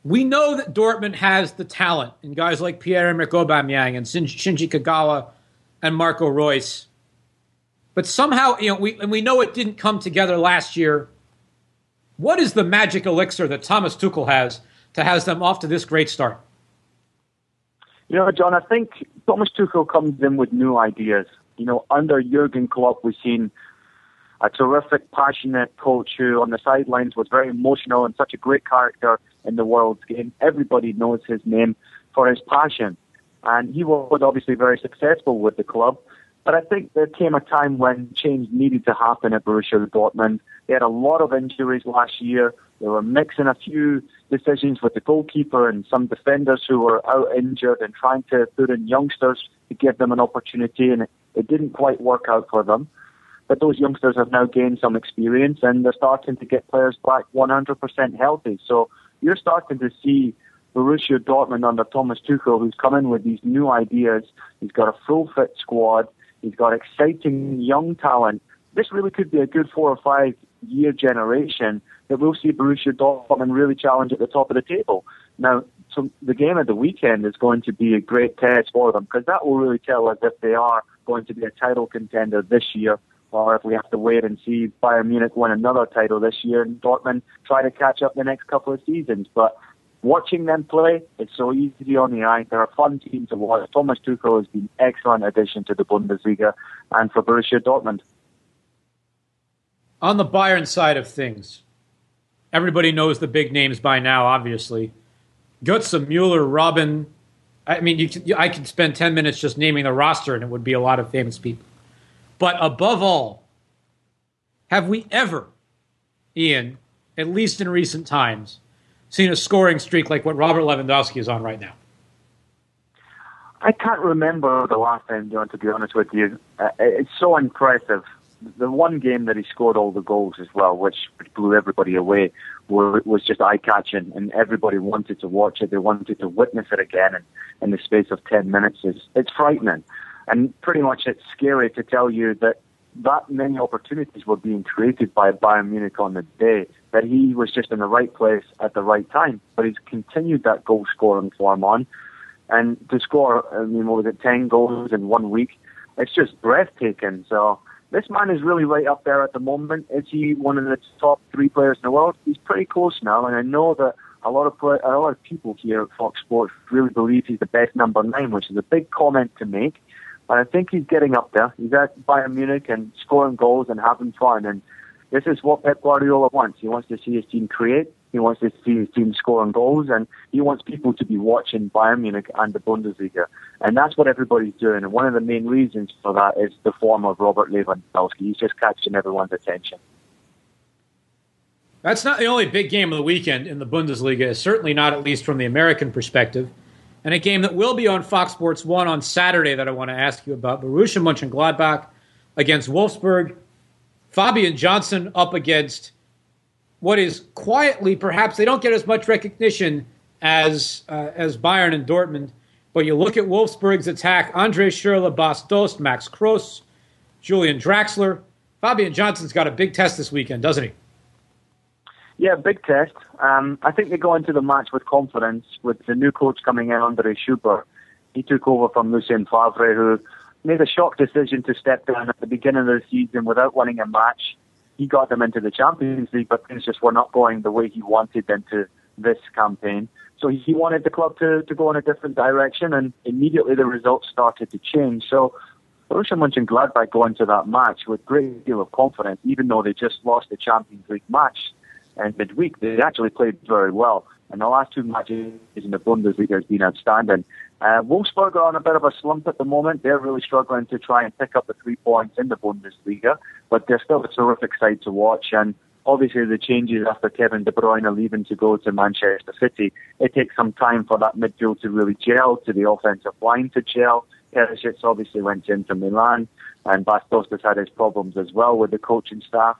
We know that Dortmund has the talent, and guys like Pierre-Emerick Aubameyang and Shinji Kagawa and Marco Reus. But somehow, we know it didn't come together last year. What is the magic elixir that Thomas Tuchel has to have them off to this great start? You know, John, I think Thomas Tuchel comes in with new ideas. You know, under Jurgen Klopp, we've seen a terrific, passionate coach who on the sidelines was very emotional and such a great character in the world's game. Everybody knows his name for his passion. And he was obviously very successful with the club. But I think there came a time when change needed to happen at Borussia Dortmund. They had a lot of injuries last year. They were mixing a few decisions with the goalkeeper and some defenders who were out injured and trying to put in youngsters to give them an opportunity. And it didn't quite work out for them. But those youngsters have now gained some experience, and they're starting to get players back 100% healthy. So you're starting to see Borussia Dortmund under Thomas Tuchel, who's come in with these new ideas. He's got a full-fit squad. He's got exciting young talent. This really could be a good 4 or 5 year generation that we'll see Borussia Dortmund really challenge at the top of the table. Now, so the game of the weekend is going to be a great test for them, because that will really tell us if they are going to be a title contender this year, or if we have to wait and see Bayern Munich win another title this year and Dortmund try to catch up the next couple of seasons. But watching them play, it's so easy on the eye. They're a fun team to watch. Thomas Tuchel has been an excellent addition to the Bundesliga and for Borussia Dortmund. On the Bayern side of things, everybody knows the big names by now, obviously. Götze, Müller, Robin. I mean, I could spend 10 minutes just naming the roster, and it would be a lot of famous people. But above all, have we ever, Ian, at least in recent times, seen a scoring streak like what Robert Lewandowski is on right now? I can't remember the last time, John, to be honest with you. It's so impressive. The one game that he scored all the goals as well, which blew everybody away, was just eye-catching, and everybody wanted to watch it. They wanted to witness it again in the space of 10 minutes. It's frightening. And pretty much it's scary to tell you that many opportunities were being created by Bayern Munich on the day, that he was just in the right place at the right time. But he's continued that goal-scoring form on. And to score, 10 goals in 1 week, it's just breathtaking. So This man is really right up there at the moment. Is he one of the top three players in the world? He's pretty close now, and I know that a lot of people here at Fox Sports really believe he's the best number 9, which is a big comment to make. But I think he's getting up there. He's at Bayern Munich and scoring goals and having fun. And this is what Pep Guardiola wants. He wants to see his team create. He wants to see his team scoring goals. And he wants people to be watching Bayern Munich and the Bundesliga. And that's what everybody's doing. And one of the main reasons for that is the form of Robert Lewandowski. He's just catching everyone's attention. That's not the only big game of the weekend in the Bundesliga, certainly not at least from the American perspective. And a game that will be on Fox Sports 1 on Saturday that I want to ask you about. Borussia Mönchengladbach against Wolfsburg. Fabian Johnson up against what is quietly, perhaps, they don't get as much recognition as Bayern and Dortmund. But you look at Wolfsburg's attack, Andre Schürrle, Bas Dost, Max Kroos, Julian Draxler. Fabian Johnson's got a big test this weekend, doesn't he? Yeah, big test. I think they go into the match with confidence with the new coach coming in, Andre Schubert. He took over from Lucien Favre, who made a shock decision to step down at the beginning of the season without winning a match. He got them into the Champions League, but things just were not going the way he wanted them to this campaign. So he wanted the club to go in a different direction, and immediately the results started to change. So Borussia Mönchengladbach go into that match with a great deal of confidence, even though they just lost the Champions League match. And midweek, they actually played very well. And the last two matches in the Bundesliga has been outstanding. Wolfsburg are on a bit of a slump at the moment. They're really struggling to try and pick up the 3 points in the Bundesliga. But they're still a terrific side to watch. And obviously the changes after Kevin De Bruyne leaving to go to Manchester City, it takes some time for that midfield to really gel, to the offensive line to gel. Perisic obviously went into Milan. And Bas Dost has had his problems as well with the coaching staff.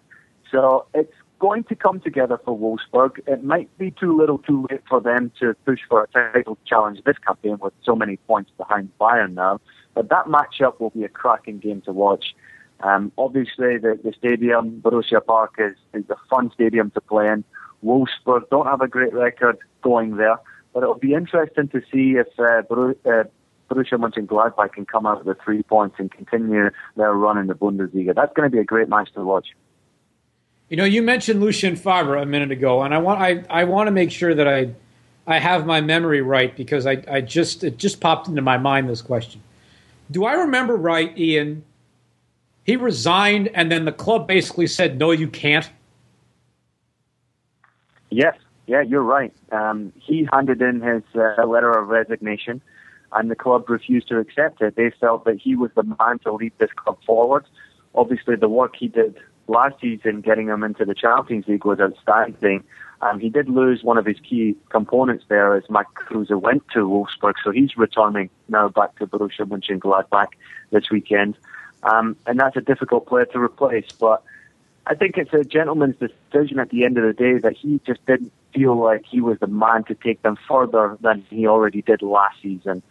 So it's going to come together for Wolfsburg. It might be too little too late for them to push for a title challenge this campaign with so many points behind Bayern now. But that matchup will be a cracking game to watch. Obviously, the stadium, Borussia Park, is a fun stadium to play in. Wolfsburg don't have a great record going there. But it'll be interesting to see if Borussia Mönchengladbach can come out with 3 points and continue their run in the Bundesliga. That's going to be a great match to watch. You know, you mentioned Lucien Favre a minute ago, and I want to make sure that I have my memory right, because it just popped into my mind, this question. Do I remember right, Ian? He resigned, and then the club basically said, no, you can't? Yes. Yeah, you're right. He handed in his letter of resignation, and the club refused to accept it. They felt that he was the man to lead this club forward. Obviously, the work he did last season, getting him into the Champions League, was outstanding. He did lose one of his key components there as Mark Kruse went to Wolfsburg, so he's returning now back to Borussia Mönchengladbach this weekend. And that's a difficult player to replace, but I think it's a gentleman's decision at the end of the day that he just didn't feel like he was the man to take them further than he already did last season.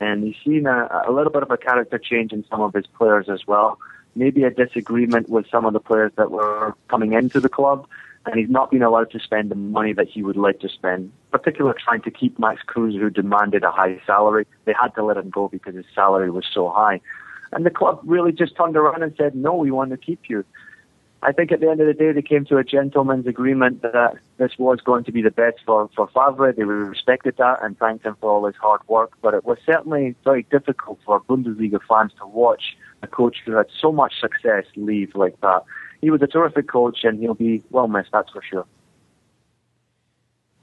And he's seen a little bit of a character change in some of his players as well. Maybe a disagreement with some of the players that were coming into the club, and he's not been allowed to spend the money that he would like to spend, particularly trying to keep Max Kruse, who demanded a high salary. They had to let him go because his salary was so high. And the club really just turned around and said, no, we want to keep you. I think at the end of the day, they came to a gentleman's agreement that this was going to be the best for Favre. They respected that and thanked him for all his hard work. But it was certainly very difficult for Bundesliga fans to watch a coach who had so much success leave like that. He was a terrific coach, and he'll be well missed, that's for sure.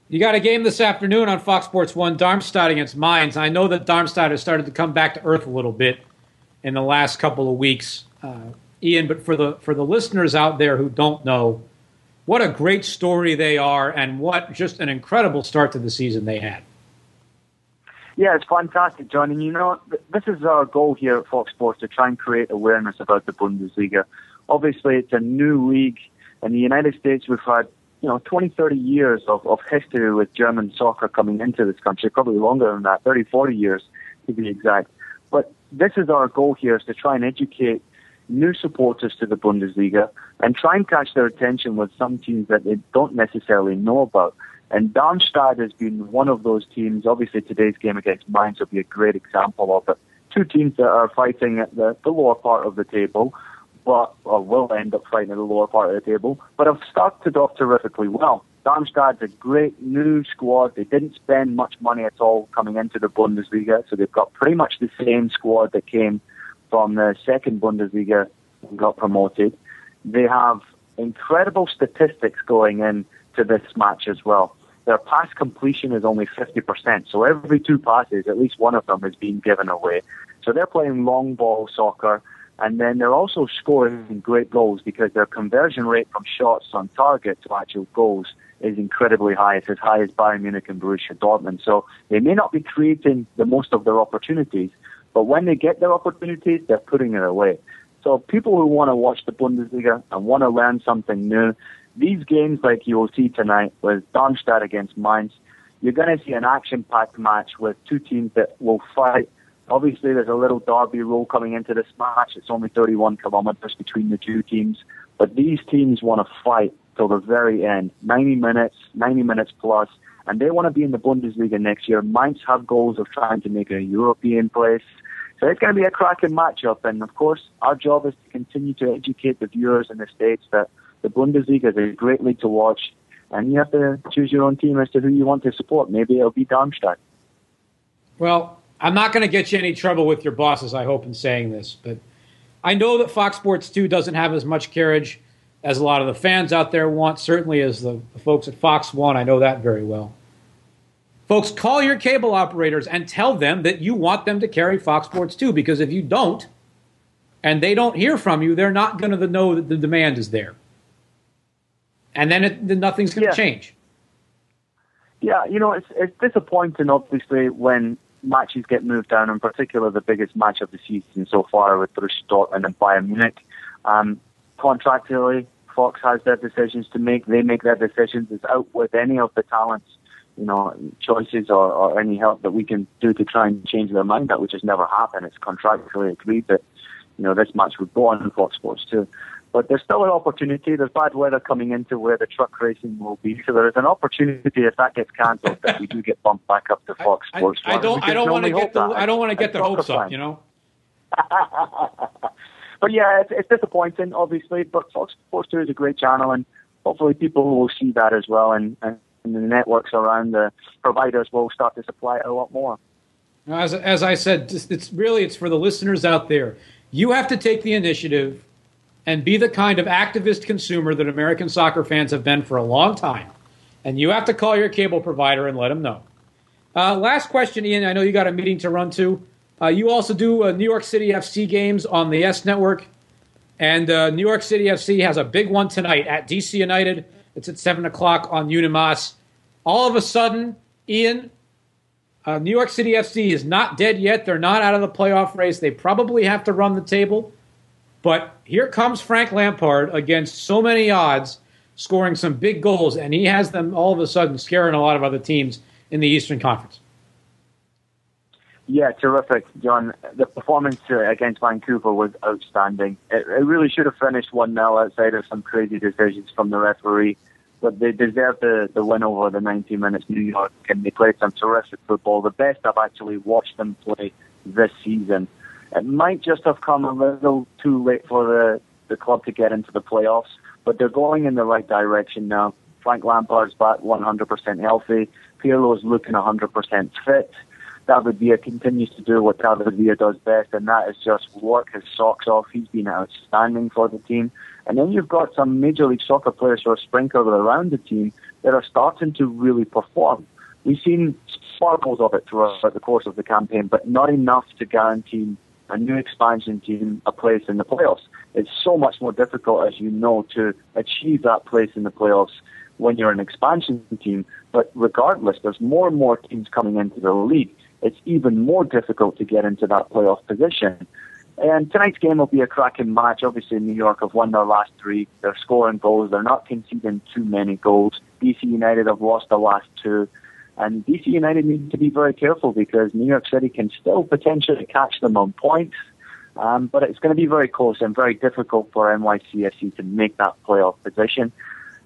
You got a game this afternoon on Fox Sports 1, Darmstadt against Mainz. I know that Darmstadt has started to come back to earth a little bit in the last couple of weeks, Ian, but for the listeners out there who don't know, what a great story they are, and what just an incredible start to the season they had. Yeah, it's fantastic, John. And you know, this is our goal here at Fox Sports, to try and create awareness about the Bundesliga. Obviously, it's a new league. In the United States, we've had 20, 30 years of history with German soccer coming into this country, probably longer than that, 30, 40 years to be exact. But this is our goal here, is to try and educate new supporters to the Bundesliga and try and catch their attention with some teams that they don't necessarily know about. And Darmstadt has been one of those teams. Obviously, today's game against Mainz will be a great example of it. Two teams that are fighting at the lower part of the table, but will end up fighting in the lower part of the table, but have started off terrifically well. Darmstadt's a great new squad. They didn't spend much money at all coming into the Bundesliga, so they've got pretty much the same squad that came from the second Bundesliga and got promoted. They have incredible statistics going into this match as well. Their pass completion is only 50%, so every two passes, at least one of them is being given away. So they're playing long ball soccer, and then they're also scoring great goals because their conversion rate from shots on target to actual goals is incredibly high. It's as high as Bayern Munich and Borussia Dortmund. So they may not be creating the most of their opportunities, but when they get their opportunities, they're putting it away. So people who want to watch the Bundesliga and want to learn something new, these games like you will see tonight with Darmstadt against Mainz, you're going to see an action-packed match with two teams that will fight. Obviously, there's a little derby roll coming into this match. It's only 31 kilometers between the two teams. But these teams want to fight till the very end, 90 minutes plus. And they want to be in the Bundesliga next year. Mainz have goals of trying to make a European place. So it's going to be a cracking matchup. And, of course, our job is to continue to educate the viewers in the States that the Bundesliga is a great league to watch. And you have to choose your own team as to who you want to support. Maybe it'll be Darmstadt. Well, I'm not going to get you any trouble with your bosses, I hope, in saying this, but I know that Fox Sports 2 doesn't have as much carriage as a lot of the fans out there want, certainly as the folks at Fox 1. I know that very well. Folks, call your cable operators and tell them that you want them to carry Fox Sports 2, because if you don't and they don't hear from you, they're not going to know that the demand is there. And then nothing's going to change. Yeah, you know, it's disappointing, obviously, when matches get moved down, in particular the biggest match of the season so far with Borussia Dortmund and Bayern Munich. Contractually, Fox has their decisions to make. They make their decisions. It's out with any of the talents, you know, choices or any help that we can do to try and change their mind. That would just never happen. It's contractually agreed that, you know, this match would go on in Fox Sports 2. But there's still an opportunity. There's bad weather coming into where the truck racing will be. So there is an opportunity, if that gets cancelled, that we do get bumped back up to Fox Sports. I don't want to get the hopes up, you know. But yeah, it's disappointing, obviously. But Fox Sports 2 is a great channel, and hopefully people will see that as well. And the networks around the providers will start to supply it a lot more. As I said, it's for the listeners out there. You have to take the initiative and be the kind of activist consumer that American soccer fans have been for a long time. And you have to call your cable provider and let them know. Last question, Ian. I know you got a meeting to run to. You also do New York City FC games on the YES Network. And New York City FC has a big one tonight at DC United. It's at 7 o'clock on Unimas. All of a sudden, Ian, New York City FC is not dead yet. They're not out of the playoff race. They probably have to run the table. But here comes Frank Lampard against so many odds, scoring some big goals, and he has them all of a sudden scaring a lot of other teams in the Eastern Conference. Yeah, terrific, John. The performance against Vancouver was outstanding. It really should have finished 1-0 outside of some crazy decisions from the referee, but they deserved the win over the 90 minutes New York, and they played some terrific football, the best I've actually watched them play this season. It might just have come a little too late for the club to get into the playoffs, but they're going in the right direction now. Frank Lampard's back 100% healthy. Pirlo's looking 100% fit. David Villa continues to do what David Villa does best, and that is just work his socks off. He's been outstanding for the team. And then you've got some Major League Soccer players who are sprinkled around the team that are starting to really perform. We've seen sparkles of it throughout the course of the campaign, but not enough to guarantee a new expansion team a place in the playoffs. It's so much more difficult, as you know, to achieve that place in the playoffs when you're an expansion team. But regardless, there's more and more teams coming into the league. It's even more difficult to get into that playoff position. And tonight's game will be a cracking match. Obviously, New York have won their last three. They're scoring goals. They're not conceding too many goals. DC United have lost the last two. And DC United need to be very careful because New York City can still potentially catch them on points. But it's going to be very close and very difficult for NYCFC to make that playoff position.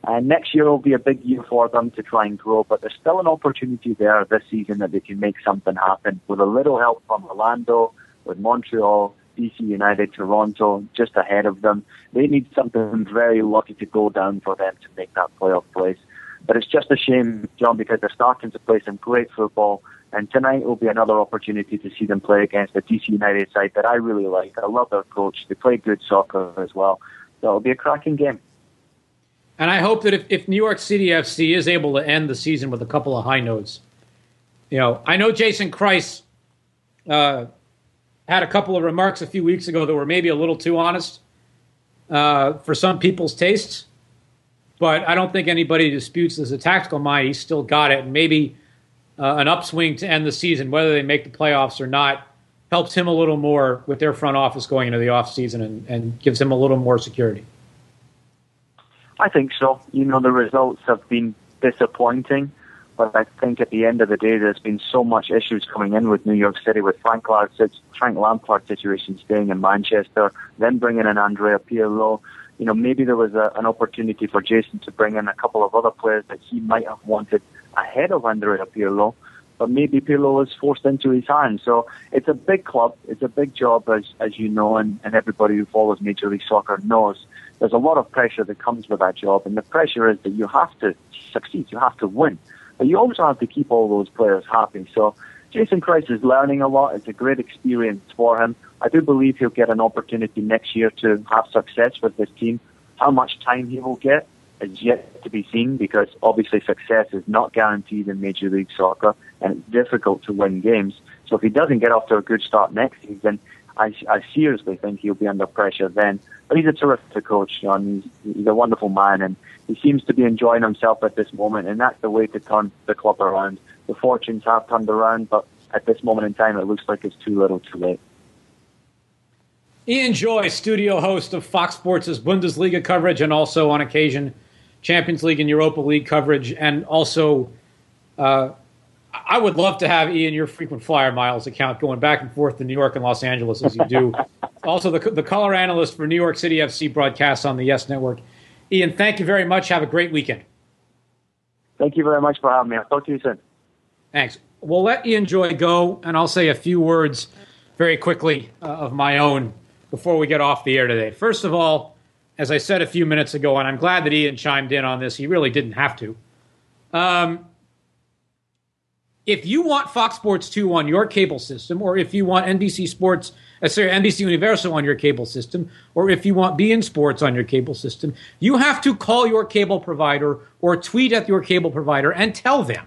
And next year will be a big year for them to try and grow. But there's still an opportunity there this season that they can make something happen with a little help from Orlando, with Montreal, DC United, Toronto, just ahead of them. They need something very lucky to go down for them to make that playoff place. But it's just a shame, John, because they're starting to play some great football, and tonight will be another opportunity to see them play against the DC United side that I really like. I love their coach. They play good soccer as well. So it'll be a cracking game. And I hope that if New York City FC is able to end the season with a couple of high notes, you know, I know Jason Christ had a couple of remarks a few weeks ago that were maybe a little too honest for some people's tastes, but I don't think anybody disputes this. A tactical mind, he's still got it, and maybe an upswing to end the season, whether they make the playoffs or not, helps him a little more with their front office going into the offseason and gives him a little more security. I think so. You know, the results have been disappointing, but I think at the end of the day, there's been so much issues coming in with New York City, with Frank Lampard's situation, staying in Manchester, then bringing in Andrea Pirlo. You know, maybe there was an opportunity for Jason to bring in a couple of other players that he might have wanted ahead of Andrea Pirlo, but maybe Pirlo was forced into his hand. So it's a big club. It's a big job, as you know, and everybody who follows Major League Soccer knows. There's a lot of pressure that comes with that job, and the pressure is that you have to succeed, you have to win, but you also have to keep all those players happy. So Jason Christ is learning a lot. It's a great experience for him. I do believe he'll get an opportunity next year to have success with this team. How much time he will get is yet to be seen, because obviously success is not guaranteed in Major League Soccer, and it's difficult to win games. So if he doesn't get off to a good start next season, I seriously think he'll be under pressure then. But he's a terrific coach, John. He's a wonderful man, and he seems to be enjoying himself at this moment, and that's the way to turn the club around. The fortunes have turned around, but at this moment in time, it looks like it's too little too late. Ian Joy, studio host of Fox Sports' Bundesliga coverage, and also on occasion Champions League and Europa League coverage, and also I would love to have, Ian, your frequent flyer miles account going back and forth to New York and Los Angeles as you do. Also, the color analyst for New York City FC broadcasts on the YES Network. Ian, thank you very much. Have a great weekend. Thank you very much for having me. I'll talk to you soon. Thanks. We'll let Ian Joy go, and I'll say a few words very quickly of my own before we get off the air today. First of all, as I said a few minutes ago, and I'm glad that Ian chimed in on this. He really didn't have to. If you want Fox Sports 2 on your cable system, or if you want NBC Universal on your cable system, or if you want BeIN Sports on your cable system, you have to call your cable provider or tweet at your cable provider and tell them.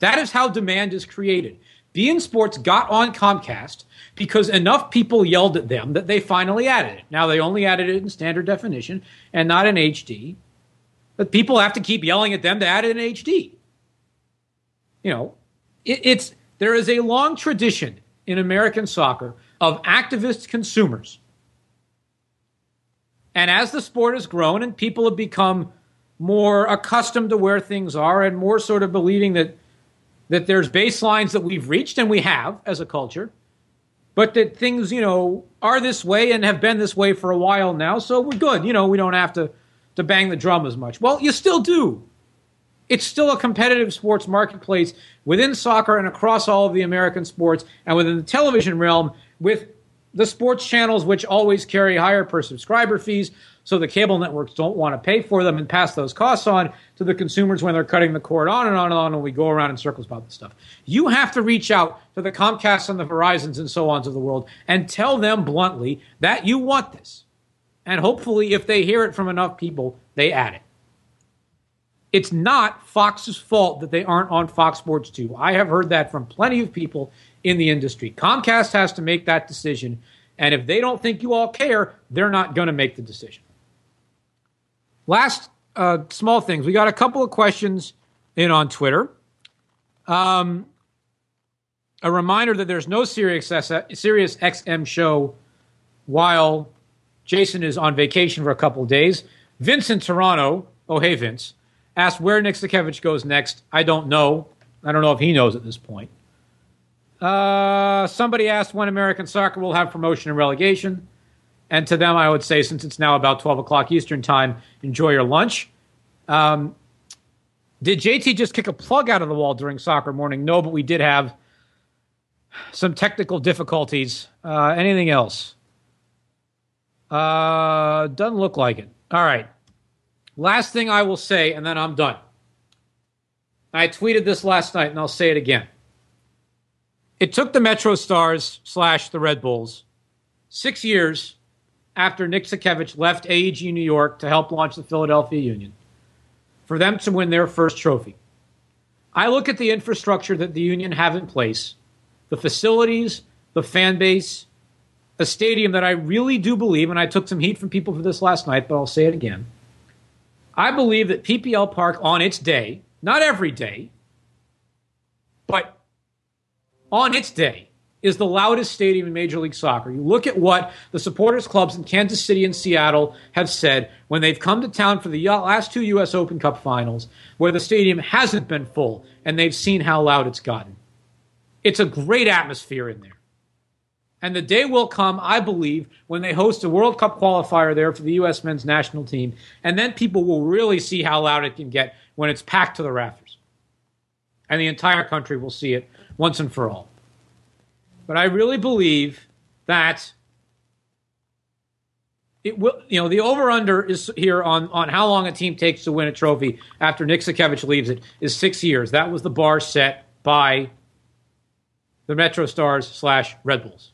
That is how demand is created. BeIN Sports got on Comcast because enough people yelled at them that they finally added it. Now, they only added it in standard definition and not in HD, but people have to keep yelling at them to add it in HD. You know, there is a long tradition in American soccer of activist consumers. And as the sport has grown and people have become more accustomed to where things are and more sort of believing that there's baselines that we've reached, and we have as a culture, but that things, you know, are this way and have been this way for a while now, so we're good. You know, we don't have to bang the drum as much. Well, you still do. It's still a competitive sports marketplace within soccer and across all of the American sports and within the television realm with the sports channels, which always carry higher per subscriber fees, so the cable networks don't want to pay for them and pass those costs on to the consumers when they're cutting the cord, on and on and on, and we go around in circles about this stuff. You have to reach out to the Comcasts and the Verizons and so on of the world and tell them bluntly that you want this. And hopefully, if they hear it from enough people, they add it. It's not Fox's fault that they aren't on Fox Sports 2. I have heard that from plenty of people in the industry. Comcast has to make that decision, and if they don't think you all care, they're not going to make the decision. Last small things. We got a couple of questions in on Twitter. A reminder that there's no SiriusXM show while Jason is on vacation for a couple of days. Vince in Toronto, oh hey Vince, asked where Nick Sakiewicz goes next. I don't know. I don't know if he knows at this point. Somebody asked when American soccer will have promotion and relegation. And to them, I would say, since it's now about 12 o'clock Eastern time, enjoy your lunch. Did JT just kick a plug out of the wall during soccer morning? No, but we did have some technical difficulties. Anything else? Doesn't look like it. All right. Last thing I will say, and then I'm done. I tweeted this last night, and I'll say it again. It took the Metro Stars / the Red Bulls 6 years after Nick Sakiewicz left AEG New York to help launch the Philadelphia Union for them to win their first trophy. I look at the infrastructure that the Union have in place, the facilities, the fan base, a stadium that I really do believe, and I took some heat from people for this last night, but I'll say it again. I believe that PPL Park on its day, not every day, but on its day, is the loudest stadium in Major League Soccer. You look at what the supporters clubs in Kansas City and Seattle have said when they've come to town for the last 2 U.S. Open Cup finals, where the stadium hasn't been full, and they've seen how loud it's gotten. It's a great atmosphere in there. And the day will come, I believe, when they host a World Cup qualifier there for the U.S. men's national team, and then people will really see how loud it can get when it's packed to the rafters. And the entire country will see it once and for all. But I really believe that it will, you know, the over-under is here on how long a team takes to win a trophy after Nick Sakiewicz leaves it is 6 years. That was the bar set by the Metro Stars / Red Bulls.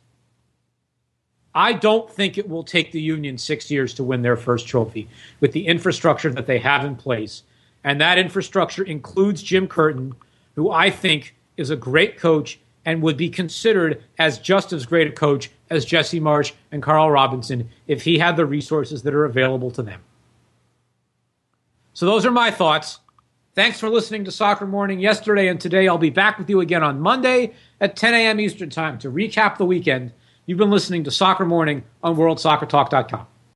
I don't think it will take the Union 6 years to win their first trophy with the infrastructure that they have in place. And that infrastructure includes Jim Curtin, who I think is a great coach and would be considered as just as great a coach as Jesse Marsch and Carl Robinson if he had the resources that are available to them. So those are my thoughts. Thanks for listening to Soccer Morning yesterday and today. I'll be back with you again on Monday at 10 a.m. Eastern Time to recap the weekend. You've been listening to Soccer Morning on WorldSoccerTalk.com.